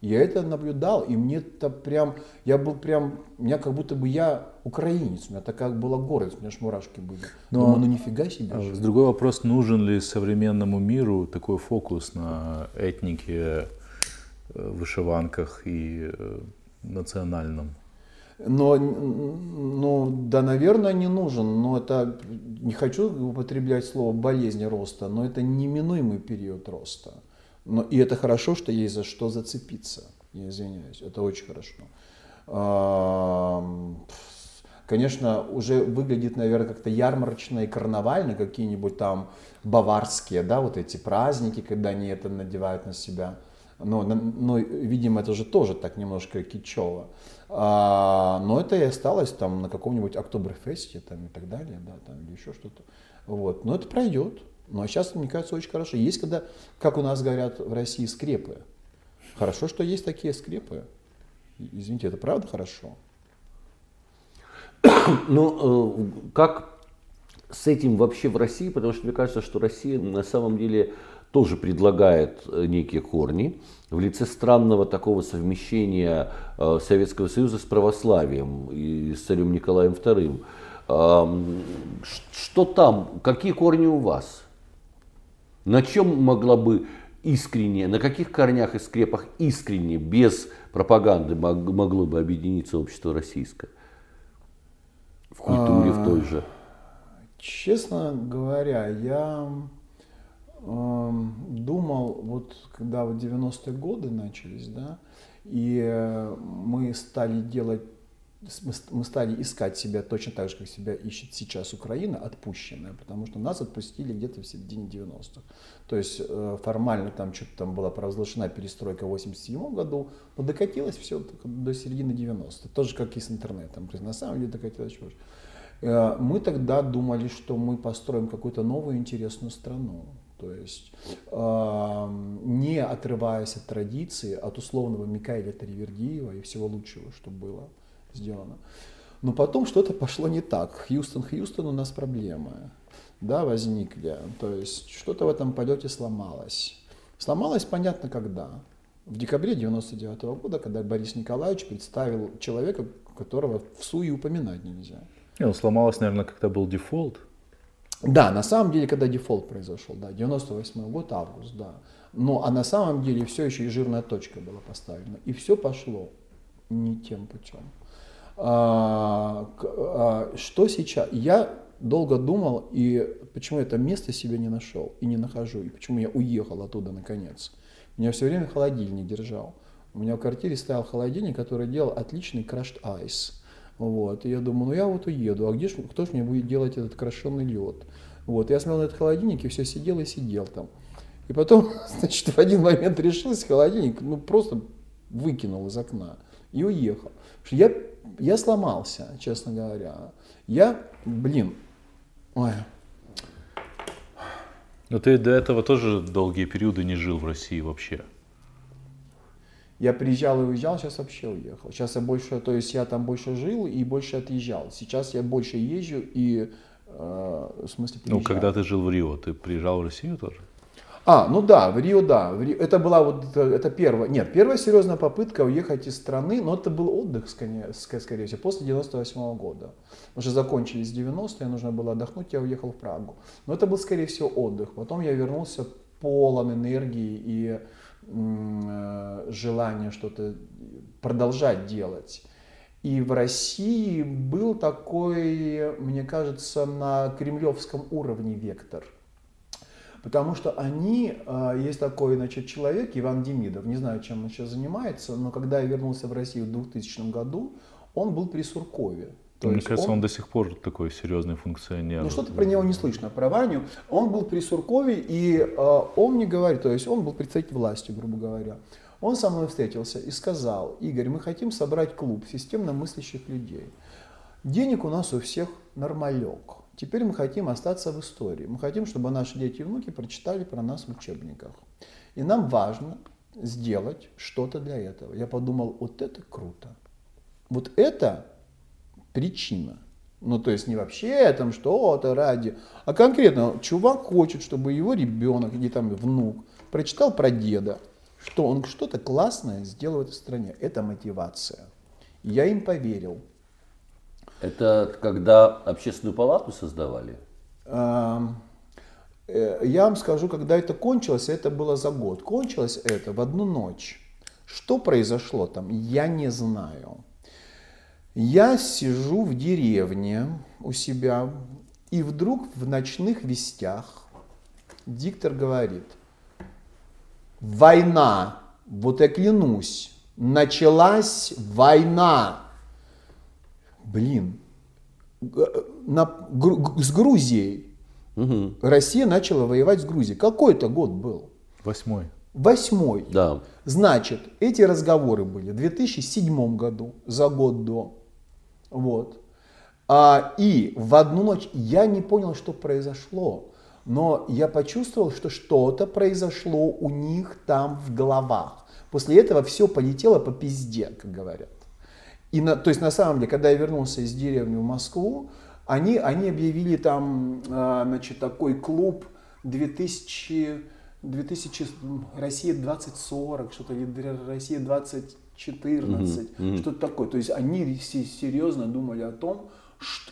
Я это наблюдал, и мне это прям, я был прям, у меня как будто бы я украинец, у меня такая была гордость, у меня аж мурашки были. Но, думаю, ну нифига себе. Другой вопрос, нужен ли современному миру такой фокус на этнике, вышиванках и национальном? Но, да, наверное, не нужен, но это, не хочу употреблять слово болезнь роста, но это неминуемый период роста. Но, и это хорошо, что есть за что зацепиться, я извиняюсь, это очень хорошо. Конечно, уже выглядит, наверное, как-то ярмарочно и карнавально, какие-нибудь там баварские, да, вот эти праздники, когда они это надевают на себя. Но видимо, это же тоже так немножко кичево. Но это и осталось там на каком-нибудь Октоберфесте там, и так далее, да, там, или еще что-то. Вот. Но это пройдет. Но сейчас, мне кажется, очень хорошо. Есть когда, как у нас говорят в России, скрепы. Хорошо, что есть такие скрепы. Извините, это правда хорошо? Ну, как с этим вообще в России? Потому что мне кажется, что Россия на самом деле тоже предлагает некие корни в лице странного такого совмещения Советского Союза с православием и с царем Николаем II. Что там? Какие корни у вас? На чем могла бы искренне, на каких корнях и скрепах искренне, без пропаганды могло бы объединиться общество российское? В культуре, в той же. Честно говоря, я думал, вот когда 90-е годы начались, да, и мы стали искать себя точно так же, как себя ищет сейчас Украина, отпущенная, потому что нас отпустили где-то в середине 90-х. То есть формально там что-то там была провозглашена перестройка в 87 году, но докатилось все до середины 90-х. То же, как и с интернетом. На самом деле докатилось чего же. Мы тогда думали, что мы построим какую-то новую интересную страну, то есть не отрываясь от традиции, от условного Микаэля Таривердиева и всего лучшего, что было сделано. Но потом что-то пошло не так. Хьюстон, у нас проблемы, да, возникли, то есть что-то в этом полете сломалось. Сломалось, понятно, когда. В декабре 1999 года, когда Борис Николаевич представил человека, которого в СУИ упоминать нельзя. Ну, сломалось, наверное, когда был дефолт. Да, на самом деле, когда дефолт произошел, да, 98 год, август, да. Но, а на самом деле все еще и жирная точка была поставлена. И все пошло не тем путем. Что сейчас? Я долго думал, и почему это место себе не нашел и не нахожу, и почему я уехал оттуда наконец. Меня все время холодильник держал. У меня в квартире стоял холодильник, который делал отличный crushed ice. Вот. И я думаю, ну я вот уеду, а где ж, кто же мне будет делать этот крашеный лед? Вот. Я смотрел на этот холодильник и все сидел и сидел там. И потом, значит, в один момент решился, холодильник ну просто выкинул из окна и уехал. Я сломался, честно говоря. Но ты до этого тоже долгие периоды не жил в России вообще? Я приезжал и уезжал, сейчас вообще уехал. Сейчас я больше, то есть я там больше жил и больше отъезжал. Сейчас я больше езжу и, в смысле, приезжаю. Ну, когда ты жил в Рио, ты приезжал в Россию тоже? Ну да, в Рио, да. Это была вот, это первая серьезная попытка уехать из страны, но это был отдых, скорее всего, после 98 года. Уже закончились 90-е, нужно было отдохнуть, я уехал в Прагу. Но это был, скорее всего, отдых. Потом я вернулся полон энергии и желание что-то продолжать делать. И в России был такой, мне кажется, на кремлевском уровне вектор. Потому что они, есть такой, значит, человек, Иван Демидов, не знаю, чем он сейчас занимается, но когда я вернулся в Россию в 2000 году, он был при Суркове. То мне кажется, он до сих пор такой серьезный функционер. Ну что-то про него не слышно, про Ваню. Он был при Суркове, и он мне говорит, то есть он был представитель власти, грубо говоря. Он со мной встретился и сказал: Игорь, мы хотим собрать клуб системно мыслящих людей. Денег у нас у всех нормалек. Теперь мы хотим остаться в истории. Мы хотим, чтобы наши дети и внуки прочитали про нас в учебниках. И нам важно сделать что-то для этого. Я подумал, вот это круто. Вот это причина. Ну, то есть не вообще там что-то ради, а конкретно чувак хочет, чтобы его ребенок или там внук прочитал про деда. что он что-то классное сделал в этой стране. Это мотивация. Я им поверил. Это когда общественную палату создавали? Я вам скажу, когда это кончилось, это было за год. Кончилось это в одну ночь. Что произошло там, я не знаю. Я сижу в деревне у себя, и вдруг в ночных вестях диктор говорит: война, вот я клянусь, началась война. Блин, с Грузией. Угу. Россия начала воевать с Грузией. Какой это год был? 8-й. 8-й. Да. Значит, эти разговоры были в 2007 году, за год до. Вот. И в одну ночь я не понял, что произошло, но я почувствовал, что что-то произошло у них там в головах. После этого все полетело по пизде, как говорят. И то есть на самом деле, когда я вернулся из деревни в Москву, они объявили там, значит, такой клуб 2000 Россия 2040, что-то, или Россия 2014, что-то такое. То есть они серьезно думали о том,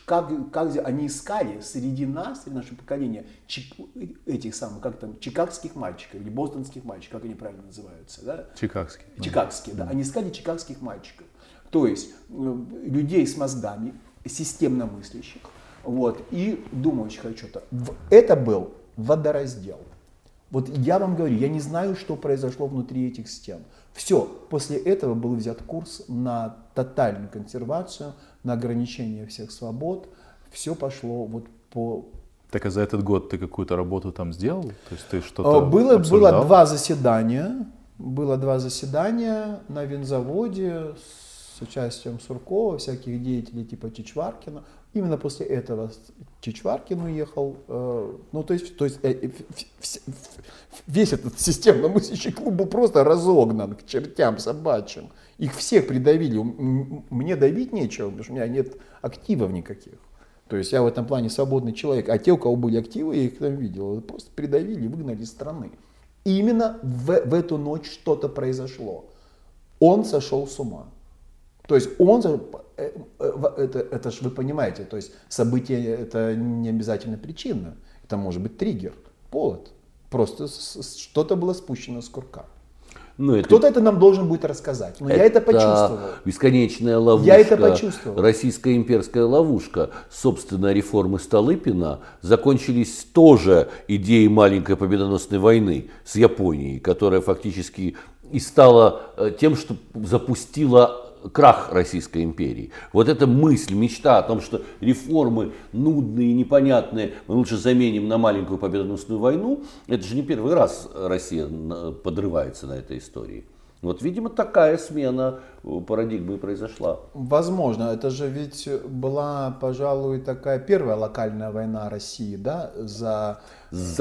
как они искали среди нас, среди нашего поколения, этих самых, как там, чикагских мальчиков или бостонских мальчиков, как они правильно называются, да? Чикагские. Чикагские, да. Они искали чикагских мальчиков. То есть людей с мозгами, системно мыслящих, вот, и думающих о чем-то. Это был водораздел. Вот я вам говорю, я не знаю, что произошло внутри этих стен. Все, после этого был взят курс на тотальную консервацию, на ограничение всех свобод. Все пошло вот по... Так а за этот год ты какую-то работу там сделал? То есть ты что-то обсуждал? Было два заседания на винзаводе с участием Суркова, всяких деятелей типа Чичваркина. Именно после этого Чичваркин уехал. Ну, то есть весь этот системно мыслящий клуб был просто разогнан к чертям собачьим. Их всех придавили. Мне давить нечего, потому что у меня нет активов никаких. То есть я в этом плане свободный человек. А те, у кого были активы, я их там видел, просто придавили и выгнали из страны. И именно в эту ночь что-то произошло. Он сошел с ума. То есть это ж вы понимаете, то есть событие это не обязательно причина, это может быть триггер, повод, просто что-то было спущено с курка. Кто-то это нам должен будет рассказать, но я это почувствовал. Бесконечная ловушка, я это почувствовал. Российская имперская ловушка. Собственно, реформы Столыпина закончились тоже идеей маленькой победоносной войны с Японией, которая фактически и стала тем, что запустила крах Российской империи. Вот эта мысль, мечта о том, что реформы нудные, непонятные, мы лучше заменим на маленькую победоносную войну, это же не первый раз Россия подрывается на этой истории. Вот, видимо, такая смена парадигмы произошла. Возможно, это же ведь была, пожалуй, такая первая локальная война России, да, за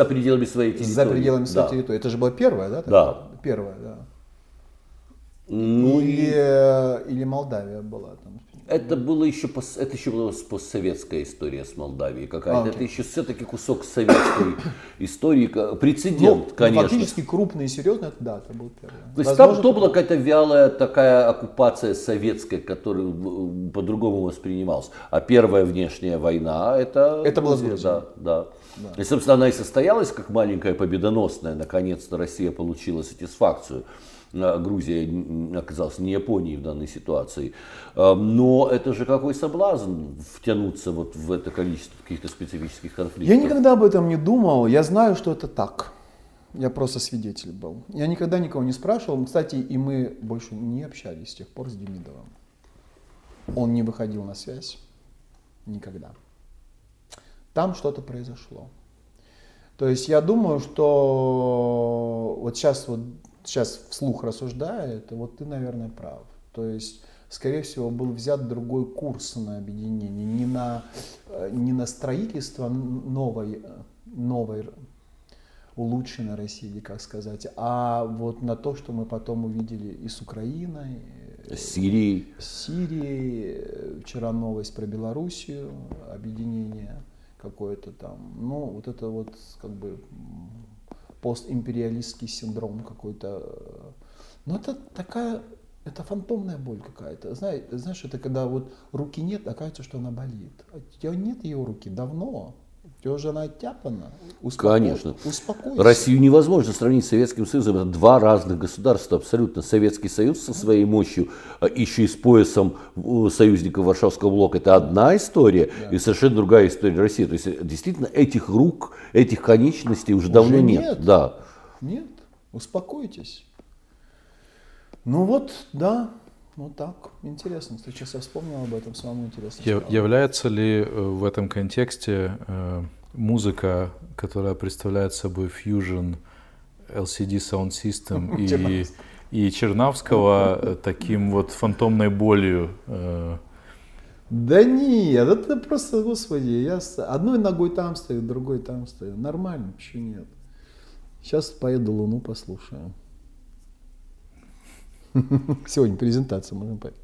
пределами своей территории. За пределами своей территории. Это же была первая, да? Да. Первая, да. Ну или Молдавия была там. Это еще была постсоветская история с Молдавией какая-то. Это еще все-таки кусок советской истории, прецедент, конечно. Фактически крупный и серьезный, это был первый. То есть возможно, там была какая-то вялая такая оккупация советская, которая по-другому воспринималась. А первая внешняя война это была Грузия. Да. И, собственно, она и состоялась как маленькая победоносная. Наконец-то Россия получила сатисфакцию. Грузия оказалась не Японией в данной ситуации. Но это же какой соблазн втянуться вот в это количество каких-то специфических конфликтов. Я никогда об этом не думал. Я знаю, что это так. Я просто свидетель был. Я никогда никого не спрашивал. Кстати, и мы больше не общались с тех пор с Демидовым. Он не выходил на связь. Никогда. Там что-то произошло. То есть я думаю, что сейчас вслух рассуждает, вот ты, наверное, прав. То есть, скорее всего, был взят другой курс на объединение, не на строительство новой улучшенной России, как сказать, а вот на то, что мы потом увидели и с Украиной, с Сирией, вчера новость про Белоруссию, объединение какое-то там, как бы постимпериалистский синдром какой-то Но это такая, это фантомная боль какая-то. Знаешь, это когда вот руки нет, оказывается, что она болит. А у тебя нет ее руки давно. Тебя же она оттяпана. Конечно. Успокойся. Россию невозможно сравнить с Советским Союзом. Это два разных государства абсолютно. Советский Союз со своей мощью, еще и с поясом союзников Варшавского блока, это одна история, да. И совершенно другая история России. То есть, действительно, этих рук, этих конечностей уже давно нет. Да. Нет, успокойтесь. Ну вот, да. Ну так, интересно. Сейчас я вспомнил об этом, самому интересному. Является ли в этом контексте музыка, которая представляет собой фьюжн LCD Sound System и Чернавского, таким вот фантомной болью? Да нет, это просто, господи, я одной ногой там стою, другой там стою. Нормально, почему нет? Сейчас поеду Луну послушаю. Сегодня презентация, можно понять.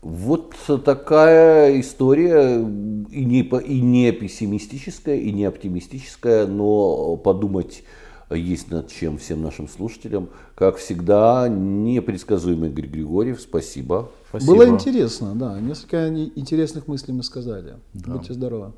Вот такая история, и не пессимистическая, и не оптимистическая, но подумать есть над чем всем нашим слушателям. Как всегда, непредсказуемый Игорь Григорьев, спасибо. Было интересно, да, несколько интересных мыслей мы сказали. Да. Будьте здоровы.